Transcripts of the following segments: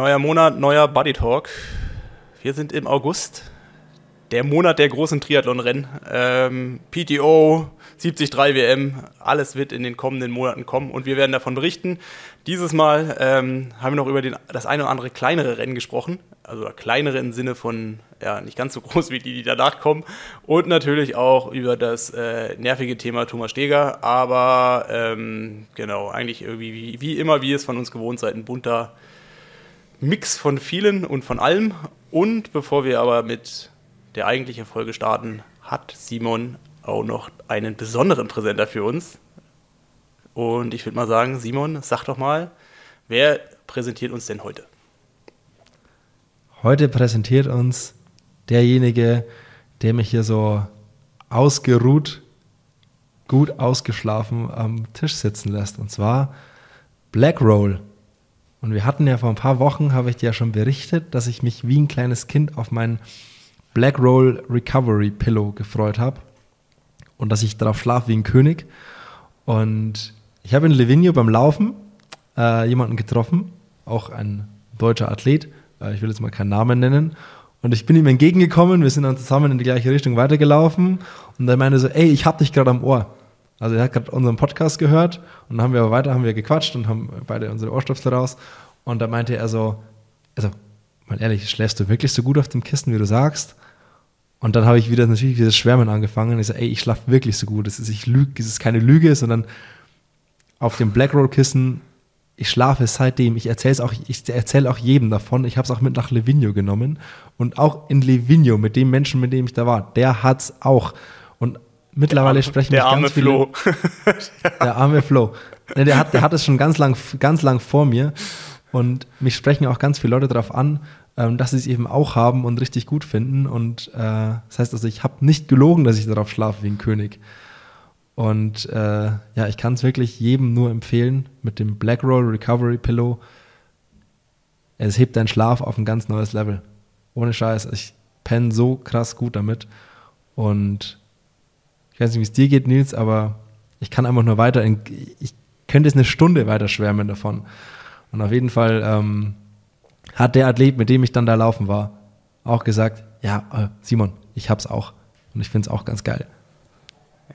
Neuer Monat, neuer BUDDYTALK. Wir sind im August, der Monat der großen Triathlon-Rennen. PTO, 73 WM, alles wird in den kommenden Monaten kommen und wir werden davon berichten. Dieses Mal haben wir noch über das eine oder andere kleinere Rennen gesprochen, also kleinere im Sinne von ja, nicht ganz so groß wie die danach kommen und natürlich auch über das nervige Thema Thomas Steger, aber genau, eigentlich irgendwie wie immer, wie es von uns gewohnt seid, ein bunter Mix von vielen und von allem. Und bevor wir aber mit der eigentlichen Folge starten, hat Simon auch noch einen besonderen Präsenter für uns. Und ich würde mal sagen, Simon, sag doch mal, wer präsentiert uns denn heute? Heute präsentiert uns derjenige, der mich hier so ausgeruht, gut ausgeschlafen am Tisch sitzen lässt. Und zwar Blackroll. Und wir hatten ja vor ein paar Wochen, habe ich dir ja schon berichtet, dass ich mich wie ein kleines Kind auf meinen Blackroll Recovery Pillow gefreut habe und dass ich darauf schlafe wie ein König. Und ich habe in Livigno beim Laufen jemanden getroffen, auch ein deutscher Athlet, ich will jetzt mal keinen Namen nennen, und ich bin ihm entgegengekommen, wir sind dann zusammen in die gleiche Richtung weitergelaufen und er meinte so, ey, ich hab dich gerade am Ohr. Also er hat gerade unseren Podcast gehört und dann haben wir gequatscht und haben beide unsere Ohrstöpsel raus. Und da meinte er so, also mal ehrlich, schläfst du wirklich so gut auf dem Kissen, wie du sagst? Und dann habe ich wieder natürlich dieses Schwärmen angefangen. Ich so, ey, ich schlafe wirklich so gut. Es ist keine Lüge, sondern auf dem Blackroll-Kissen, ich schlafe seitdem. Ich erzähle auch jedem davon. Ich habe es auch mit nach Livigno genommen. Und auch in Livigno, mit dem Menschen, mit dem ich da war, der hat's auch. Und mittlerweile sprechen mich ganz viele... Der arme Flo. Nee, der hat es schon ganz lang vor mir. Und mich sprechen auch ganz viele Leute darauf an, dass sie es eben auch haben und richtig gut finden. Und das heißt also, ich habe nicht gelogen, dass ich darauf schlafe wie ein König. Und ja, ich kann es wirklich jedem nur empfehlen mit dem Blackroll Recovery Pillow. Es hebt deinen Schlaf auf ein ganz neues Level. Ohne Scheiß. Ich penne so krass gut damit. Und ich weiß nicht, wie es dir geht, Nils, aber ich kann einfach nur weiter, ich könnte jetzt eine Stunde weiter schwärmen davon. Und auf jeden Fall hat der Athlet, mit dem ich dann da laufen war, auch gesagt, ja, Simon, ich hab's auch. Und ich find's auch ganz geil.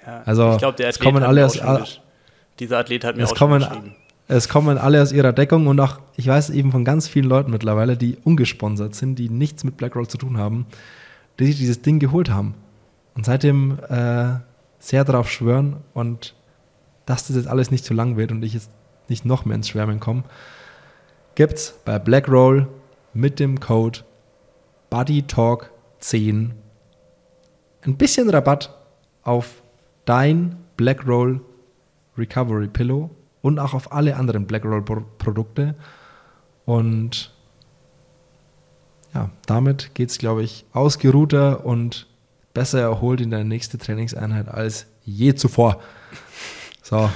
Ja, also, ich glaube, der Athlet hat mir auch schon geschrieben. Es kommen alle aus ihrer Deckung und auch, ich weiß eben von ganz vielen Leuten mittlerweile, die ungesponsert sind, die nichts mit Blackroll zu tun haben, die sich dieses Ding geholt haben. Und seitdem sehr darauf schwören und dass das jetzt alles nicht zu lang wird und ich jetzt nicht noch mehr ins Schwärmen komme, gibt's bei Blackroll mit dem Code BUDDYTALK10 ein bisschen Rabatt auf dein Blackroll Recovery Pillow und auch auf alle anderen Blackroll Produkte. Und ja, damit geht's, glaube ich, ausgeruhter und besser erholt in deine nächste Trainingseinheit als je zuvor. So,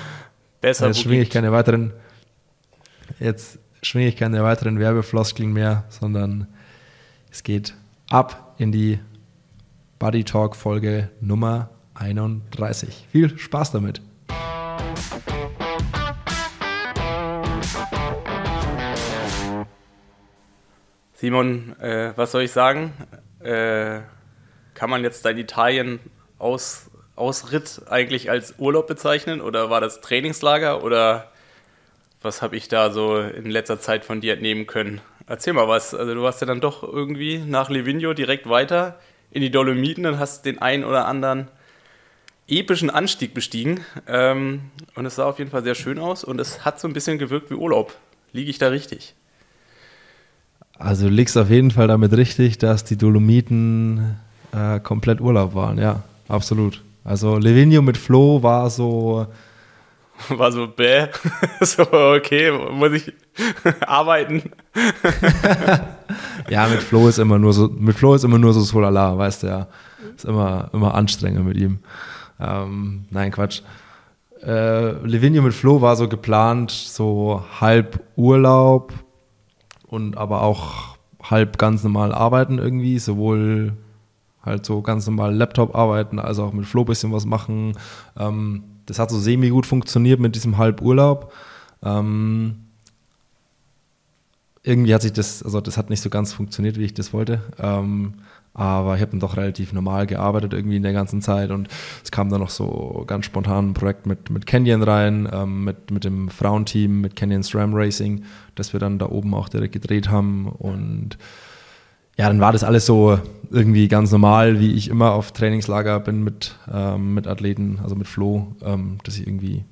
jetzt schwinge ich keine weiteren Werbefloskeln mehr, sondern es geht ab in die BUDDYTALK-Folge Nummer 31. Viel Spaß damit! Simon, was soll ich sagen? Kann man jetzt dein Italien-Ausritt eigentlich als Urlaub bezeichnen oder war das Trainingslager oder was habe ich da so in letzter Zeit von dir entnehmen können? Erzähl mal was, also du warst ja dann doch irgendwie nach Livigno direkt weiter in die Dolomiten und hast den einen oder anderen epischen Anstieg bestiegen und es sah auf jeden Fall sehr schön aus und es hat so ein bisschen gewirkt wie Urlaub. Liege ich da richtig? Also du liegst auf jeden Fall damit richtig, dass die Dolomiten komplett Urlaub waren, ja, absolut. Also Livigno mit Flo war so... War so bäh, so okay, muss ich arbeiten. Ja, mit Flo ist immer nur so solala, weißt du ja. Ist immer anstrengend mit ihm. Nein, Quatsch. Livigno mit Flo war so geplant, so halb Urlaub und aber auch halb ganz normal arbeiten irgendwie, sowohl... Halt so ganz normal Laptop arbeiten, also auch mit Flo ein bisschen was machen. Das hat so semi gut funktioniert mit diesem Halburlaub. irgendwie hat sich das, also das hat nicht so ganz funktioniert, wie ich das wollte. Aber ich habe dann doch relativ normal gearbeitet irgendwie in der ganzen Zeit und es kam dann noch so ganz spontan ein Projekt mit Canyon rein, mit dem Frauenteam, mit Canyon SRAM Racing, das wir dann da oben auch direkt gedreht haben. Und ja, dann war das alles so irgendwie ganz normal, wie ich immer auf Trainingslager bin mit Athleten, also mit Flo, dass ich irgendwie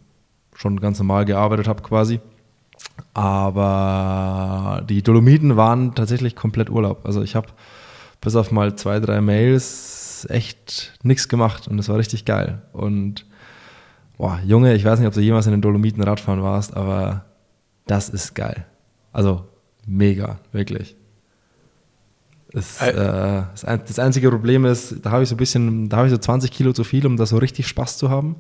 schon ganz normal gearbeitet habe quasi. Aber die Dolomiten waren tatsächlich komplett Urlaub. Also ich habe bis auf mal 2-3 Mails echt nichts gemacht und es war richtig geil. Und boah, Junge, ich weiß nicht, ob du jemals in den Dolomiten Radfahren warst, aber das ist geil. Also mega, wirklich. Das einzige Problem ist, da habe ich so 20 Kilo zu viel, um da so richtig Spaß zu haben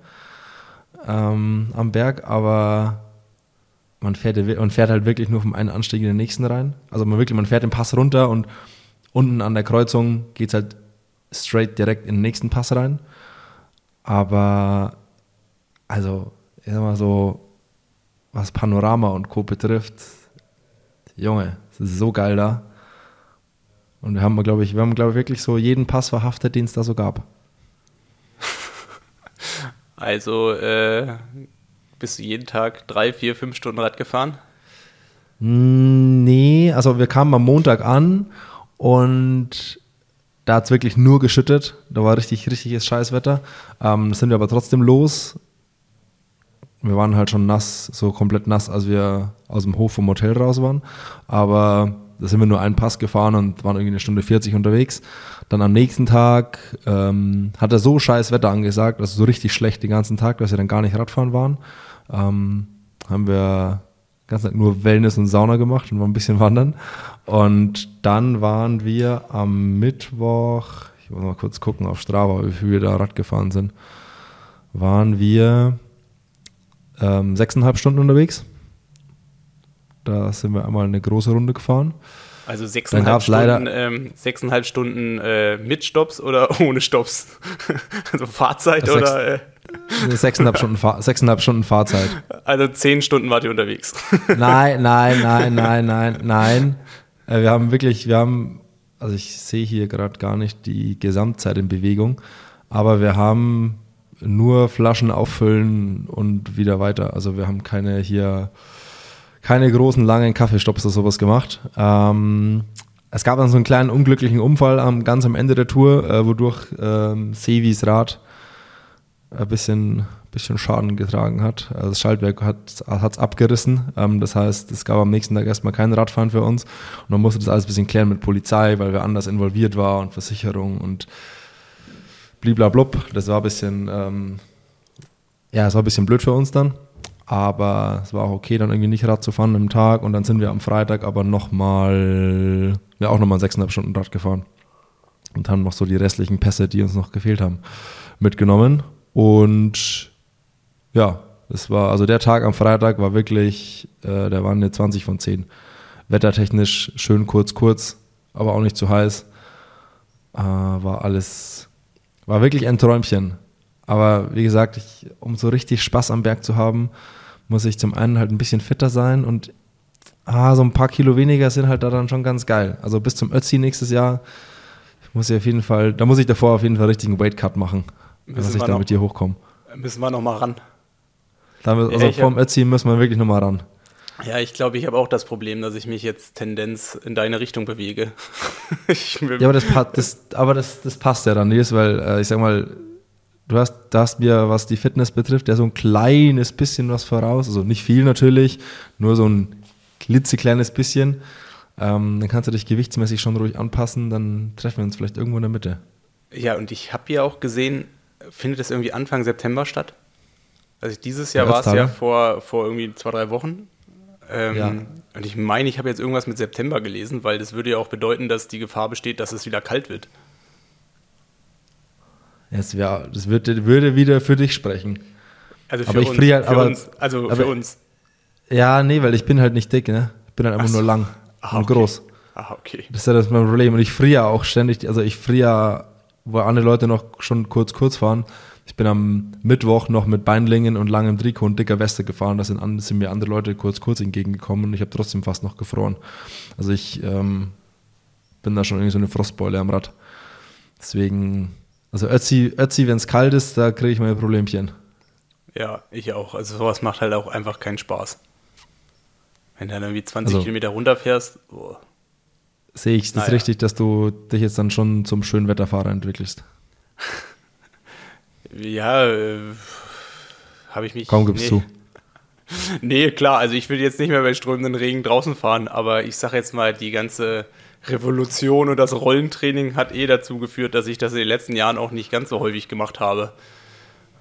am Berg, aber man fährt halt wirklich nur vom einen Anstieg in den nächsten rein. Also man fährt den Pass runter und unten an der Kreuzung geht es halt straight direkt in den nächsten Pass rein. Aber, also, ich sag mal so, was Panorama und Co. betrifft, Junge, es ist so geil da. Und wir haben, glaube ich, wirklich so jeden Pass verhaftet, den es da so gab. Also, bist du jeden Tag 3, 4, 5 Stunden Rad gefahren? Nee, also wir kamen am Montag an und da hat es wirklich nur geschüttet. Da war richtig, richtiges Scheißwetter. Sind wir aber trotzdem los. Wir waren halt schon nass, so komplett nass, als wir aus dem Hof vom Hotel raus waren. Aber da sind wir nur einen Pass gefahren und waren irgendwie eine Stunde 40 unterwegs. Dann am nächsten Tag hat er so scheiß Wetter angesagt, also so richtig schlecht den ganzen Tag, dass wir dann gar nicht Radfahren waren. Haben wir den ganzen Tag nur Wellness und Sauna gemacht und waren ein bisschen wandern. Und dann waren wir am Mittwoch, ich muss mal kurz gucken auf Strava, wie viel wir da Rad gefahren sind, waren wir 6,5 Stunden unterwegs. Da sind wir einmal eine große Runde gefahren. Also 6,5 Stunden mit Stops oder ohne Stops? Also Fahrzeit oder? 6,5 Stunden Fahrzeit. Also 10 Stunden wart ihr unterwegs. Nein. Also ich sehe hier gerade gar nicht die Gesamtzeit in Bewegung, aber wir haben nur Flaschen auffüllen und wieder weiter. Also wir haben keine großen, langen Kaffeestopps oder sowas gemacht. Es gab dann so einen kleinen unglücklichen Unfall ganz am Ende der Tour, wodurch Sevis Rad ein bisschen Schaden getragen hat. Also das Schaltwerk hat es abgerissen. Das heißt, es gab am nächsten Tag erstmal kein Radfahren für uns. Und dann musste das alles ein bisschen klären mit Polizei, weil wer anders involviert war und Versicherung und bliblablub. Das war ein bisschen, es war ein bisschen blöd für uns dann. Aber es war auch okay, dann irgendwie nicht Rad zu fahren am Tag. Und dann sind wir am Freitag aber auch nochmal 6,5 Stunden Rad gefahren. Und haben noch so die restlichen Pässe, die uns noch gefehlt haben, mitgenommen. Und ja, das war, also der Tag am Freitag war wirklich, da waren eine 20 von 10. Wettertechnisch schön kurz, aber auch nicht zu heiß. War wirklich ein Träumchen. Aber wie gesagt, um so richtig Spaß am Berg zu haben, muss ich zum einen halt ein bisschen fitter sein und so ein paar Kilo weniger sind halt da dann schon ganz geil. Also bis zum Ötzi nächstes Jahr muss ich davor auf jeden Fall richtigen Weightcut machen, dass ich da mit dir hochkomme. Müssen wir nochmal ran. Vorm Ötzi müssen wir wirklich nochmal ran. Ja, ich glaube, ich habe auch das Problem, dass ich mich jetzt Tendenz in deine Richtung bewege. Aber das passt ja dann, Nils, weil ich sag mal, du hast mir, was die Fitness betrifft, ja so ein kleines bisschen was voraus, also nicht viel natürlich, nur so ein klitzekleines bisschen. Dann kannst du dich gewichtsmäßig schon ruhig anpassen, dann treffen wir uns vielleicht irgendwo in der Mitte. Ja, und ich habe ja auch gesehen, findet das irgendwie Anfang September statt? Also dieses Jahr war es ja vor irgendwie 2-3 Wochen. Ja. Und ich meine, ich habe jetzt irgendwas mit September gelesen, weil das würde ja auch bedeuten, dass die Gefahr besteht, dass es wieder kalt wird. Das würde wieder für dich sprechen. Also für uns. Ja, nee, weil ich bin halt nicht dick, ne? Ich bin halt einfach nur lang und groß. Ah, okay. Das ist ja das mein Problem. Und ich friere auch ständig. Also ich friere, wo andere Leute noch schon kurz fahren, Ich bin am Mittwoch noch mit Beinlingen und langem Trikot und dicker Weste gefahren. Da sind mir andere Leute kurz entgegengekommen und ich habe trotzdem fast noch gefroren. Also ich bin da schon irgendwie so eine Frostbeule am Rad. Deswegen, also Ötzi, wenn es kalt ist, da kriege ich meine Problemchen. Ja, ich auch. Also sowas macht halt auch einfach keinen Spaß. Wenn du dann irgendwie 20 Kilometer runterfährst, boah. Sehe ich das richtig, dass du dich jetzt dann schon zum Schönwetterfahrer entwickelst? Ja, habe ich mich... Kaum gibst du. Nee, klar, also ich will jetzt nicht mehr bei strömenden Regen draußen fahren, aber ich sage jetzt mal, die ganze Revolution und das Rollentraining hat dazu geführt, dass ich das in den letzten Jahren auch nicht ganz so häufig gemacht habe.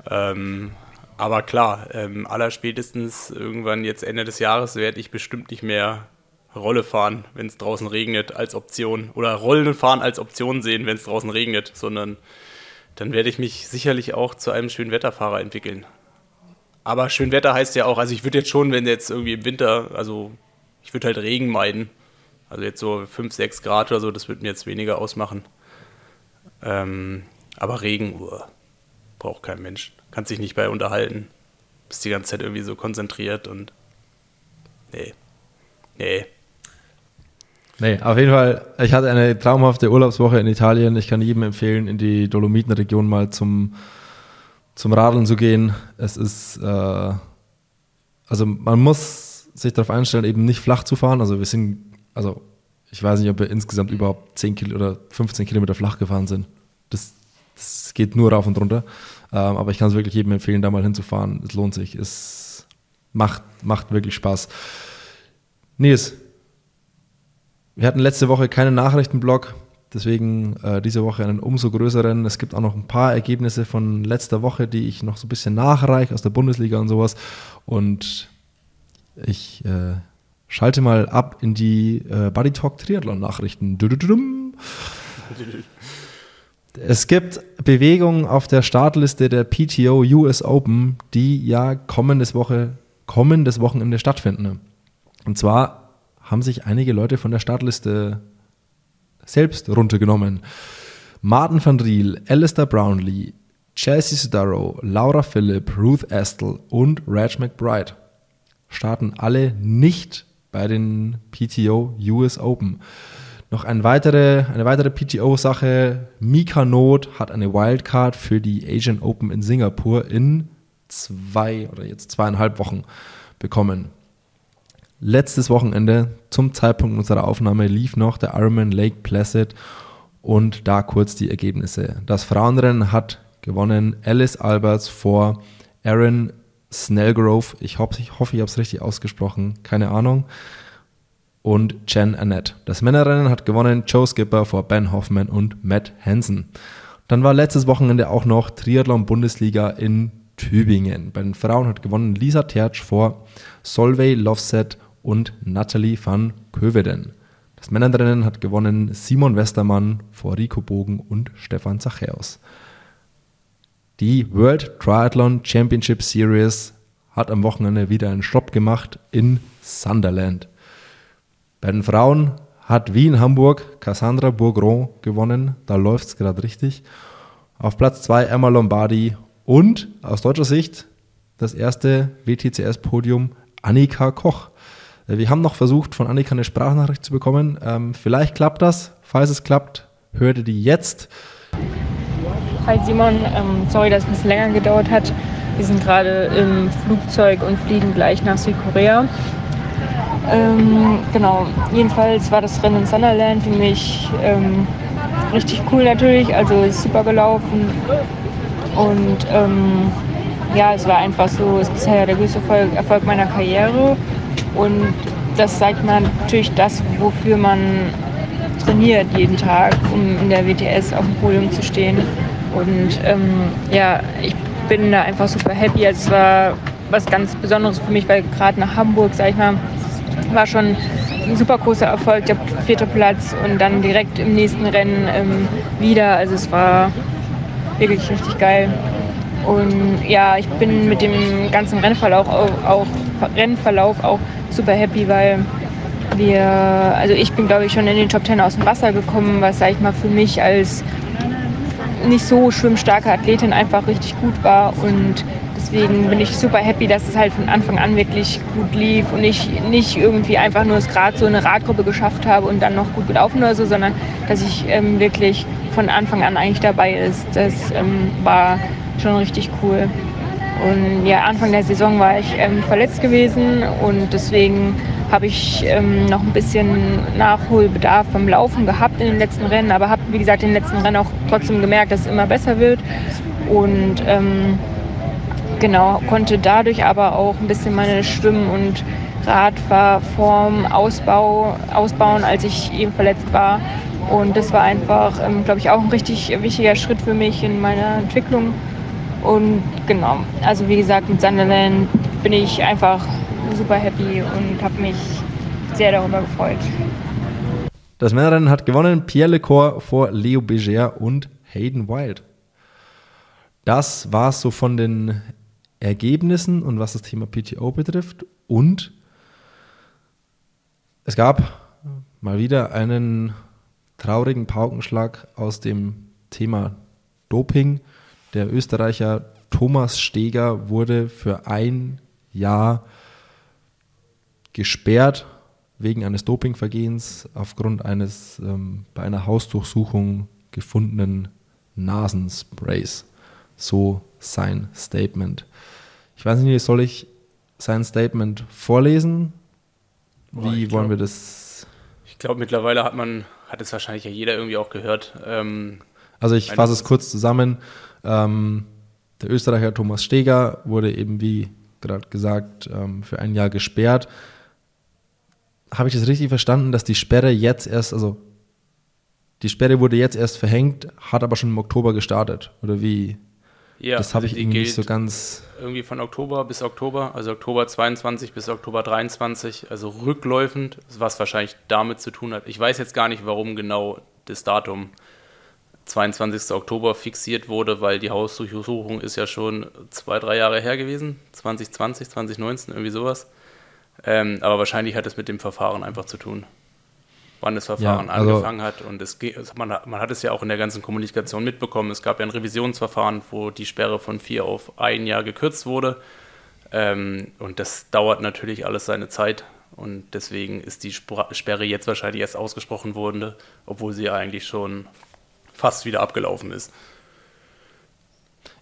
Aber klar, allerspätestens irgendwann jetzt Ende des Jahres werde ich bestimmt nicht mehr Rolle fahren, wenn es draußen regnet, als Option. Oder Rollen fahren als Option sehen, wenn es draußen regnet. Sondern dann werde ich mich sicherlich auch zu einem Schönwetterfahrer entwickeln. Aber Schönwetter heißt ja auch, also ich würde jetzt schon, wenn jetzt irgendwie im Winter, also ich würde halt Regen meiden. Also jetzt so 5, 6 Grad oder so, das würde mir jetzt weniger ausmachen. Aber Regen, braucht kein Mensch. Kannst dich nicht bei unterhalten. Bist die ganze Zeit irgendwie so konzentriert und Nee, auf jeden Fall, ich hatte eine traumhafte Urlaubswoche in Italien. Ich kann jedem empfehlen, in die Dolomitenregion mal zum Radeln zu gehen. Es ist, also man muss sich darauf einstellen, eben nicht flach zu fahren. Also wir sind, also ich weiß nicht, ob wir insgesamt überhaupt 10 oder 15 Kilometer flach gefahren sind. Das geht nur rauf und runter. Aber ich kann es wirklich jedem empfehlen, da mal hinzufahren. Es lohnt sich. Es macht wirklich Spaß. Nils, wir hatten letzte Woche keinen Nachrichtenblock, deswegen diese Woche einen umso größeren. Es gibt auch noch ein paar Ergebnisse von letzter Woche, die ich noch so ein bisschen nachreiche aus der Bundesliga und sowas. Und ich schalte mal ab in die BUDDYTALK10-Triathlon-Nachrichten. Es gibt Bewegungen auf der Startliste der PTO US Open, die ja kommendes Wochenende stattfinden. Und zwar haben sich einige Leute von der Startliste selbst runtergenommen. Martin van Riel, Alistair Brownlee, Chelsea Sedarow, Laura Phillip, Ruth Astle und Reg McBride starten alle nicht bei den PTO US Open. Noch eine weitere PTO-Sache. Mika Not hat eine Wildcard für die Asian Open in Singapur in 2,5 Wochen bekommen. Letztes Wochenende, zum Zeitpunkt unserer Aufnahme, lief noch der Ironman Lake Placid und da kurz die Ergebnisse. Das Frauenrennen hat gewonnen Alice Alberts vor Aaron Snellgrove, ich hoffe, ich habe es richtig ausgesprochen, keine Ahnung, und Jen Annette. Das Männerrennen hat gewonnen Joe Skipper vor Ben Hoffman und Matt Hansen. Dann war letztes Wochenende auch noch Triathlon-Bundesliga in Tübingen. Bei den Frauen hat gewonnen Lisa Tertsch vor Solveig Lovset und Nathalie van Köveden. Das Männerrennen hat gewonnen Simon Westermann vor Rico Bogen und Stefan Zacchaeus. Die World Triathlon Championship Series hat am Wochenende wieder einen Stopp gemacht in Sunderland. Bei den Frauen hat wie in Hamburg Cassandra Bourgron gewonnen, da läuft es gerade richtig. Auf Platz 2 Emma Lombardi und aus deutscher Sicht das erste WTCS-Podium Annika Koch. Wir haben noch versucht, von Annika eine Sprachnachricht zu bekommen. Vielleicht klappt das. Falls es klappt, hört ihr die jetzt. Hi Simon, sorry, dass es ein bisschen länger gedauert hat. Wir sind gerade im Flugzeug und fliegen gleich nach Südkorea. Genau, jedenfalls war das Rennen in Sunderland für mich richtig cool natürlich. Also ist super gelaufen. Und ja, es war einfach so, es ist bisher der größte Erfolg meiner Karriere und das zeigt mir natürlich das, wofür man trainiert jeden Tag, um in der WTS auf dem Podium zu stehen. Und ja, ich bin da einfach super happy. Also es war was ganz Besonderes für mich, weil gerade nach Hamburg, sag ich mal, war schon ein super großer Erfolg, der 4. Platz und dann direkt im nächsten Rennen wieder. Also es war wirklich richtig geil. Und ja, ich bin mit dem ganzen Rennverlauf auch super happy, weil ich bin, glaube ich, schon in den Top 10 aus dem Wasser gekommen, was, sag ich mal, für mich als nicht so schwimmstarke Athletin einfach richtig gut war. Und deswegen bin ich super happy, dass es halt von Anfang an wirklich gut lief und ich nicht irgendwie einfach nur es gerade so eine Radgruppe geschafft habe und dann noch gut gelaufen oder so, sondern dass ich wirklich von Anfang an eigentlich dabei ist. Das war schon richtig cool. Und ja, Anfang der Saison war ich verletzt gewesen und deswegen habe ich noch ein bisschen Nachholbedarf beim Laufen gehabt in den letzten Rennen, aber habe, wie gesagt, in den letzten Rennen auch trotzdem gemerkt, dass es immer besser wird und genau, konnte dadurch aber auch ein bisschen meine Schwimmen- und Radfahrform ausbauen, als ich eben verletzt war. Und das war einfach, glaube ich, auch ein richtig wichtiger Schritt für mich in meiner Entwicklung. Und genau, also wie gesagt, mit Sunderland bin ich einfach super happy und habe mich sehr darüber gefreut. Das Männerrennen hat gewonnen Pierre Le Corps vor Leo Beger und Hayden Wild. Das war es so von den Ergebnissen und was das Thema PTO betrifft. Und es gab mal wieder einen traurigen Paukenschlag aus dem Thema Doping. Der Österreicher Thomas Steger wurde für ein Jahr gesperrt wegen eines Dopingvergehens aufgrund eines bei einer Hausdurchsuchung gefundenen Nasensprays. So sein Statement. Ich weiß nicht, soll ich sein Statement vorlesen? Wollen wir das? Ich glaube, mittlerweile hat es wahrscheinlich ja jeder irgendwie auch gehört. Also ich fasse es kurz zusammen. Der Österreicher Thomas Steger wurde eben, wie gerade gesagt, für ein Jahr gesperrt. Habe ich das richtig verstanden, dass die Sperre jetzt erst, also die Sperre wurde jetzt erst verhängt, hat aber schon im Oktober gestartet, oder wie? Ja, das habe ich irgendwie nicht so ganz. Irgendwie von Oktober bis Oktober, also Oktober 22 bis Oktober 23, also rückläufend, was wahrscheinlich damit zu tun hat. Ich weiß jetzt gar nicht, warum genau das Datum 22. Oktober fixiert wurde, weil die Hausdurchsuchung ist ja schon 2-3 Jahre her gewesen, 2020, 2019, irgendwie sowas. Aber wahrscheinlich hat es mit dem Verfahren einfach zu tun, wann das Verfahren angefangen hat. Und man hat es ja auch in der ganzen Kommunikation mitbekommen. Es gab ja ein Revisionsverfahren, wo die Sperre von 4 auf ein Jahr gekürzt wurde. Und das dauert natürlich alles seine Zeit. Und deswegen ist die Sperre jetzt wahrscheinlich erst ausgesprochen worden, obwohl sie ja eigentlich schon fast wieder abgelaufen ist.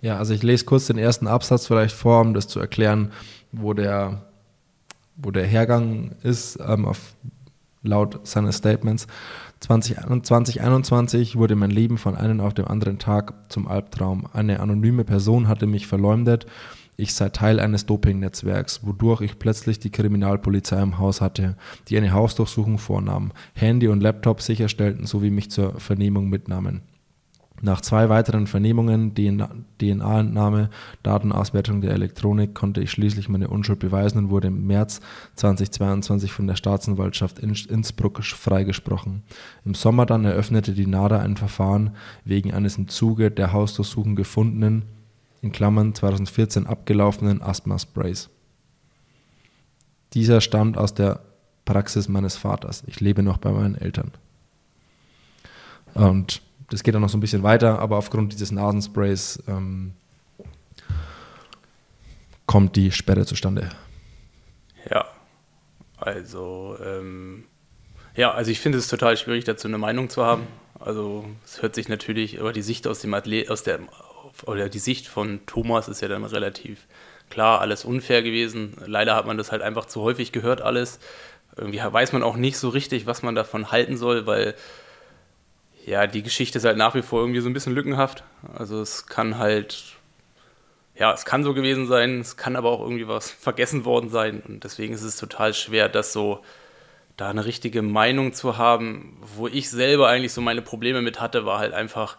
Ja, also ich lese kurz den ersten Absatz vielleicht vor, um das zu erklären, wo der Hergang ist, laut seines Statements. 2021 wurde mein Leben von einem auf den anderen Tag zum Albtraum. Eine anonyme Person hatte mich verleumdet. Ich sei Teil eines Doping-Netzwerks, wodurch ich plötzlich die Kriminalpolizei im Haus hatte, die eine Hausdurchsuchung vornahm, Handy und Laptop sicherstellten sowie mich zur Vernehmung mitnahmen. Nach 2 weiteren Vernehmungen, DNA-Entnahme, Datenauswertung der Elektronik, konnte ich schließlich meine Unschuld beweisen und wurde im März 2022 von der Staatsanwaltschaft Innsbruck freigesprochen. Im Sommer dann eröffnete die NADA ein Verfahren wegen eines im Zuge der Hausdurchsuchung gefundenen, in Klammern 2014 abgelaufenen Asthma-Sprays. Dieser stammt aus der Praxis meines Vaters. Ich lebe noch bei meinen Eltern. Und das geht dann noch so ein bisschen weiter, aber aufgrund dieses Nasensprays kommt die Sperre zustande. Ja, also ich finde es total schwierig, dazu eine Meinung zu haben. Also es hört sich natürlich, aber die Sicht aus dem die Sicht von Thomas ist ja dann relativ klar, alles unfair gewesen. Leider hat man das halt einfach zu häufig gehört, alles. Irgendwie weiß man auch nicht so richtig, was man davon halten soll, weil ja, die Geschichte ist halt nach wie vor irgendwie so ein bisschen lückenhaft. Also es kann halt, ja, es kann so gewesen sein, es kann aber auch irgendwie was vergessen worden sein. Und deswegen ist es total schwer, da eine richtige Meinung zu haben. Wo ich selber eigentlich so meine Probleme mit hatte, war halt einfach,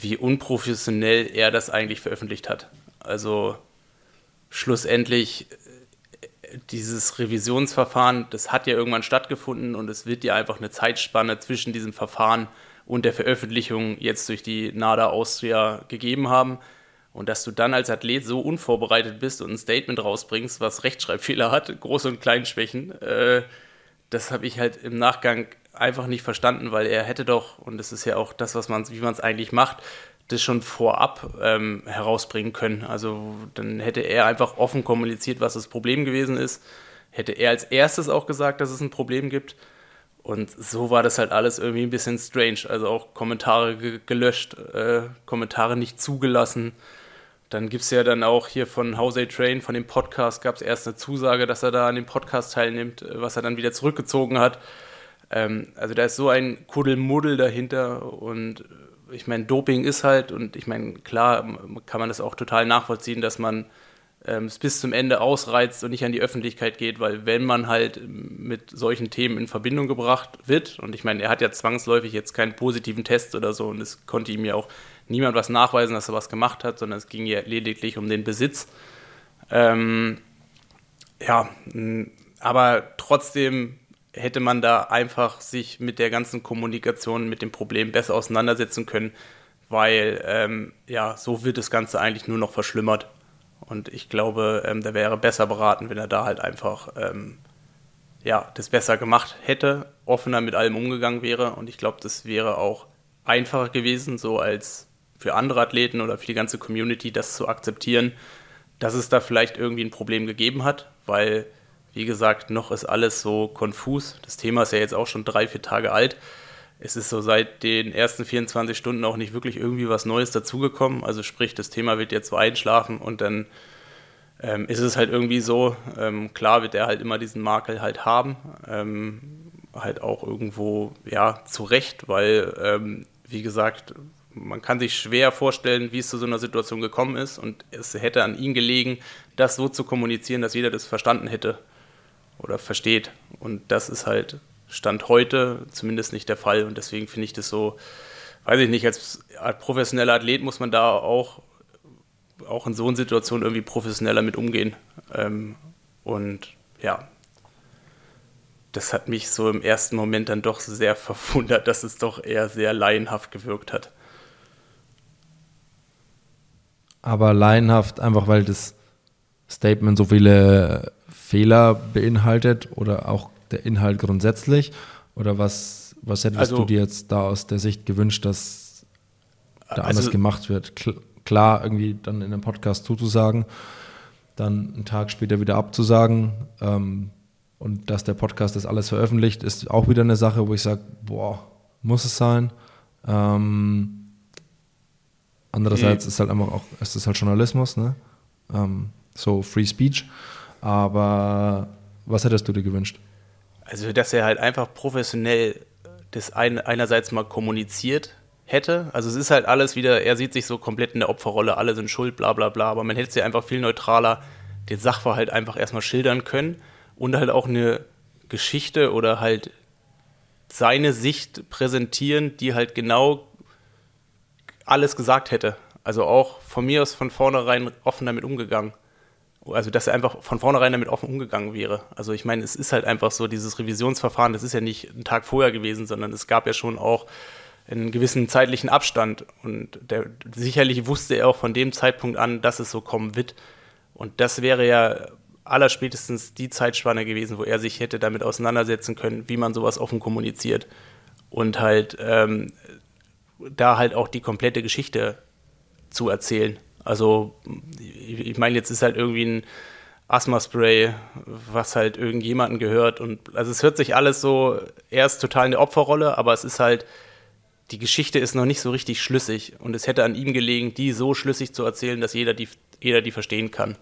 wie unprofessionell er das eigentlich veröffentlicht hat. Also schlussendlich, dieses Revisionsverfahren, das hat ja irgendwann stattgefunden und es wird ja einfach eine Zeitspanne zwischen diesem Verfahren und der Veröffentlichung jetzt durch die NADA Austria gegeben haben. Und dass du dann als Athlet so unvorbereitet bist und ein Statement rausbringst, was Rechtschreibfehler hat, Groß- und Kleinschwächen, das habe ich halt im Nachgang einfach nicht verstanden, weil er hätte doch, und das ist ja auch das, was man, wie man es eigentlich macht, das schon vorab herausbringen können. Also dann hätte er einfach offen kommuniziert, was das Problem gewesen ist. Hätte er als erstes auch gesagt, dass es ein Problem gibt. Und so war das halt alles irgendwie ein bisschen strange. Also auch Kommentare gelöscht, Kommentare nicht zugelassen. Dann gibt es ja dann auch hier von Jose Train, von dem Podcast, gab es erst eine Zusage, dass er da an dem Podcast teilnimmt, was er dann wieder zurückgezogen hat. Also da ist so ein Kuddelmuddel dahinter und ich meine, Doping ist halt, und ich meine, klar kann man das auch total nachvollziehen, dass man es bis zum Ende ausreizt und nicht an die Öffentlichkeit geht, weil wenn man halt mit solchen Themen in Verbindung gebracht wird, und ich meine, er hat ja zwangsläufig jetzt keinen positiven Test oder so, und es konnte ihm ja auch niemand was nachweisen, dass er was gemacht hat, sondern es ging ja lediglich um den Besitz. Ja, aber trotzdem hätte man da einfach sich mit der ganzen Kommunikation, mit dem Problem besser auseinandersetzen können, weil ja, so wird das Ganze eigentlich nur noch verschlimmert. Und ich glaube, da wäre besser beraten, wenn er da halt einfach ja, das besser gemacht hätte, offener mit allem umgegangen wäre. Und ich glaube, das wäre auch einfacher gewesen, so als für andere Athleten oder für die ganze Community, das zu akzeptieren, dass es da vielleicht irgendwie ein Problem gegeben hat, weil, wie gesagt, noch ist alles so konfus. Das Thema ist ja jetzt auch schon 3-4 Tage alt. Es ist so seit den ersten 24 Stunden auch nicht wirklich irgendwie was Neues dazugekommen. Also sprich, das Thema wird jetzt so einschlafen und dann ist es halt irgendwie so, klar wird er halt immer diesen Makel halt haben, halt auch irgendwo, ja, zu Recht, weil, wie gesagt, man kann sich schwer vorstellen, wie es zu so einer Situation gekommen ist, und es hätte an ihm gelegen, das so zu kommunizieren, dass jeder das verstanden hätte oder versteht. Und das ist halt Stand heute zumindest nicht der Fall. Und deswegen finde ich das so, weiß ich nicht, als professioneller Athlet muss man da auch in so einer Situation irgendwie professioneller mit umgehen. Und ja, das hat mich so im ersten Moment dann doch sehr verwundert, dass es doch eher sehr laienhaft gewirkt hat. Aber laienhaft einfach, weil das Statement so viele Fehler beinhaltet oder auch der Inhalt grundsätzlich? Oder was hättest du dir jetzt da aus der Sicht gewünscht, dass da anders gemacht wird? Klar, irgendwie dann in einem Podcast zuzusagen, dann einen Tag später wieder abzusagen, und dass der Podcast das alles veröffentlicht, ist auch wieder eine Sache, wo ich sage, boah, muss es sein? Andererseits ist halt einfach auch, es ist halt Journalismus, ne? So Free Speech, aber was hättest du dir gewünscht? Also, dass er halt einfach professionell das einerseits mal kommuniziert hätte. Also es ist halt alles wieder, er sieht sich so komplett in der Opferrolle, alle sind schuld, bla bla bla, aber man hätte es ja einfach viel neutraler den Sachverhalt einfach erstmal schildern können und halt auch eine Geschichte oder halt seine Sicht präsentieren, die halt genau alles gesagt hätte. Also auch von mir aus von vornherein offen damit umgegangen. Also dass er einfach von vornherein damit offen umgegangen wäre. Also ich meine, es ist halt einfach so, dieses Revisionsverfahren, das ist ja nicht einen Tag vorher gewesen, sondern es gab ja schon auch einen gewissen zeitlichen Abstand. Und sicherlich wusste er auch von dem Zeitpunkt an, dass es so kommen wird. Und das wäre ja allerspätestens die Zeitspanne gewesen, wo er sich hätte damit auseinandersetzen können, wie man sowas offen kommuniziert. Und halt da halt auch die komplette Geschichte zu erzählen. Also ich meine, jetzt ist halt irgendwie ein Asthma-Spray, was halt irgendjemandem gehört, und also es hört sich alles so, er ist total in der Opferrolle, aber es ist halt, die Geschichte ist noch nicht so richtig schlüssig, und es hätte an ihm gelegen, die so schlüssig zu erzählen, dass jeder die verstehen kann.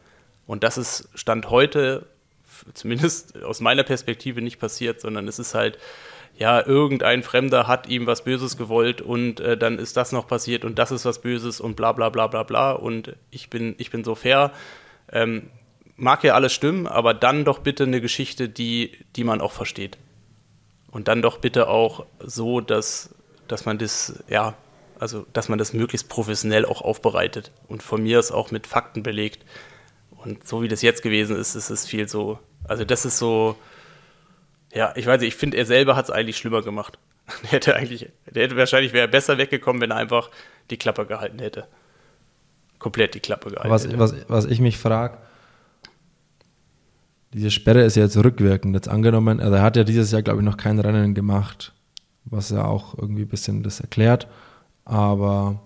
Und das ist Stand heute, zumindest aus meiner Perspektive, nicht passiert, sondern es ist halt, ja, irgendein Fremder hat ihm was Böses gewollt und dann ist das noch passiert und das ist was Böses und bla bla bla bla bla und ich bin so fair. Mag ja alles stimmen, aber dann doch bitte eine Geschichte, die man auch versteht. Und dann doch bitte auch so, dass man das, ja, also dass man das möglichst professionell auch aufbereitet und von mir aus auch mit Fakten belegt. Und so wie das jetzt gewesen ist, ist es viel so, also das ist so. Ja, ich weiß nicht, ich finde, er selber hat es eigentlich schlimmer gemacht. Wahrscheinlich wäre er besser weggekommen, wenn er einfach die Klappe gehalten hätte. Komplett die Klappe gehalten hätte. Was ich mich frage, Diese Sperre ist ja jetzt rückwirkend. Jetzt angenommen, also er hat ja dieses Jahr, glaube ich, noch kein Rennen gemacht, was ja auch irgendwie ein bisschen das erklärt. Aber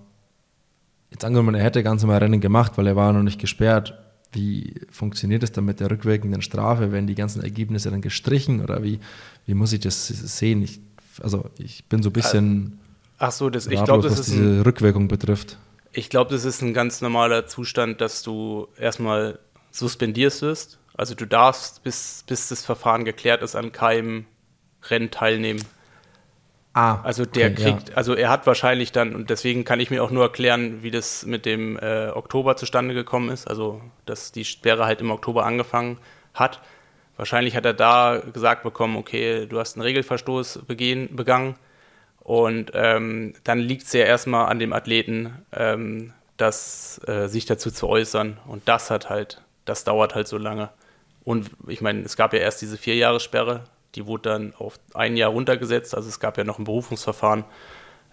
jetzt angenommen, er hätte ganz normal Rennen gemacht, weil er war noch nicht gesperrt. Wie funktioniert es dann mit der rückwirkenden Strafe? Werden die ganzen Ergebnisse dann gestrichen oder wie muss ich das sehen? Ich bin so ein bisschen ich glaube, was diese Rückwirkung betrifft. Ich glaube, das ist ein ganz normaler Zustand, dass du erstmal suspendierst wirst. Also du darfst, bis das Verfahren geklärt ist, an keinem Rennen teilnehmen. Er hat wahrscheinlich dann, und deswegen kann ich mir auch nur erklären, wie das mit dem Oktober zustande gekommen ist, also dass die Sperre halt im Oktober angefangen hat. Wahrscheinlich hat er da gesagt bekommen, okay, du hast einen Regelverstoß begangen und dann liegt es ja erstmal an dem Athleten, sich dazu zu äußern, und das dauert halt so lange. Und ich meine, es gab ja erst diese 4-Jahres-Sperre, die wurde dann auf 1 Jahr runtergesetzt, also es gab ja noch ein Berufungsverfahren.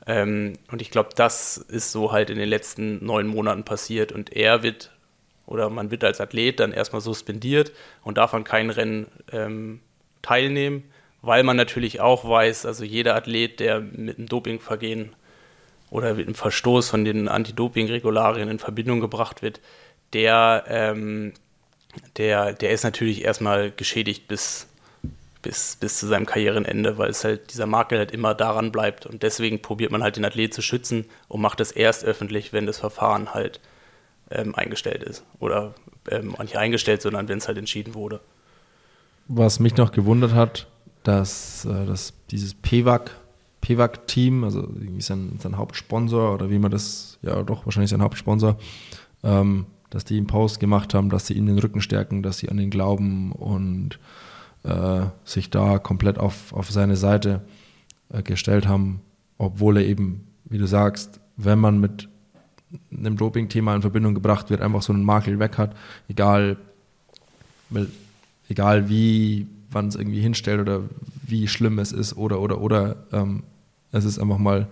Und ich glaube, das ist so halt in den letzten 9 Monaten passiert, und man wird als Athlet dann erstmal suspendiert und darf an keinem Rennen teilnehmen, weil man natürlich auch weiß, also jeder Athlet, der mit einem Dopingvergehen oder mit einem Verstoß von den Anti-Doping-Regularien in Verbindung gebracht wird, der ist natürlich erstmal geschädigt bis zu seinem Karrierenende, weil es halt dieser Makel halt immer daran bleibt, und deswegen probiert man halt den Athlet zu schützen und macht das erst öffentlich, wenn das Verfahren halt eingestellt ist oder nicht eingestellt, sondern wenn es halt entschieden wurde. Was mich noch gewundert hat, dass dieses PWAC-Team, also irgendwie sein Hauptsponsor oder wie man das, ja doch wahrscheinlich sein Hauptsponsor, dass die einen Post gemacht haben, dass sie ihm den Rücken stärken, dass sie an ihn glauben und sich da komplett auf seine Seite gestellt haben, obwohl er eben, wie du sagst, wenn man mit einem Doping-Thema in Verbindung gebracht wird, einfach so einen Makel weg hat, egal wie, wann es irgendwie hinstellt oder wie schlimm es ist oder es ist einfach mal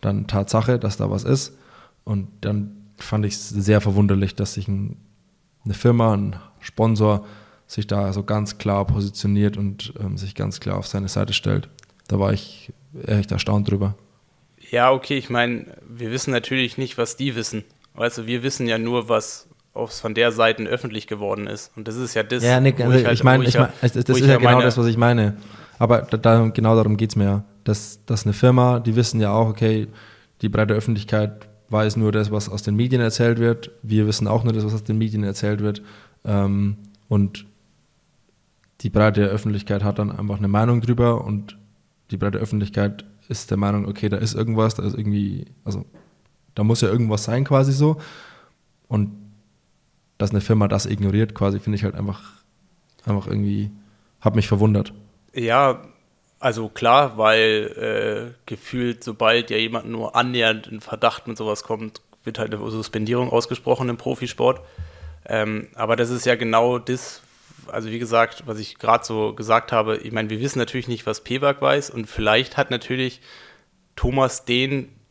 dann Tatsache, dass da was ist, und dann fand ich es sehr verwunderlich, dass sich eine Firma, ein Sponsor sich da so ganz klar positioniert und sich ganz klar auf seine Seite stellt. Da war ich echt erstaunt drüber. Ja, okay, ich meine, wir wissen natürlich nicht, was die wissen. Also wir wissen ja nur, was von der Seite öffentlich geworden ist. Und das ist ja das. Ja, Nick, das ist genau das, was ich meine. Aber genau darum geht es mir ja. Dass eine Firma, die wissen ja auch, okay, die breite Öffentlichkeit weiß nur das, was aus den Medien erzählt wird. Wir wissen auch nur das, was aus den Medien erzählt wird. Und die breite Öffentlichkeit hat dann einfach eine Meinung drüber, und die breite Öffentlichkeit ist der Meinung, okay, da ist irgendwas, da ist irgendwie, also da muss ja irgendwas sein quasi so, und dass eine Firma das ignoriert quasi, finde ich halt einfach irgendwie, hat mich verwundert. Ja, also klar, weil gefühlt, sobald ja jemand nur annähernd in Verdacht mit sowas kommt, wird halt eine Suspendierung ausgesprochen im Profisport, aber das ist ja genau das. Also wie gesagt, was ich gerade so gesagt habe, ich meine, wir wissen natürlich nicht, was PWAC weiß, und vielleicht hat natürlich Thomas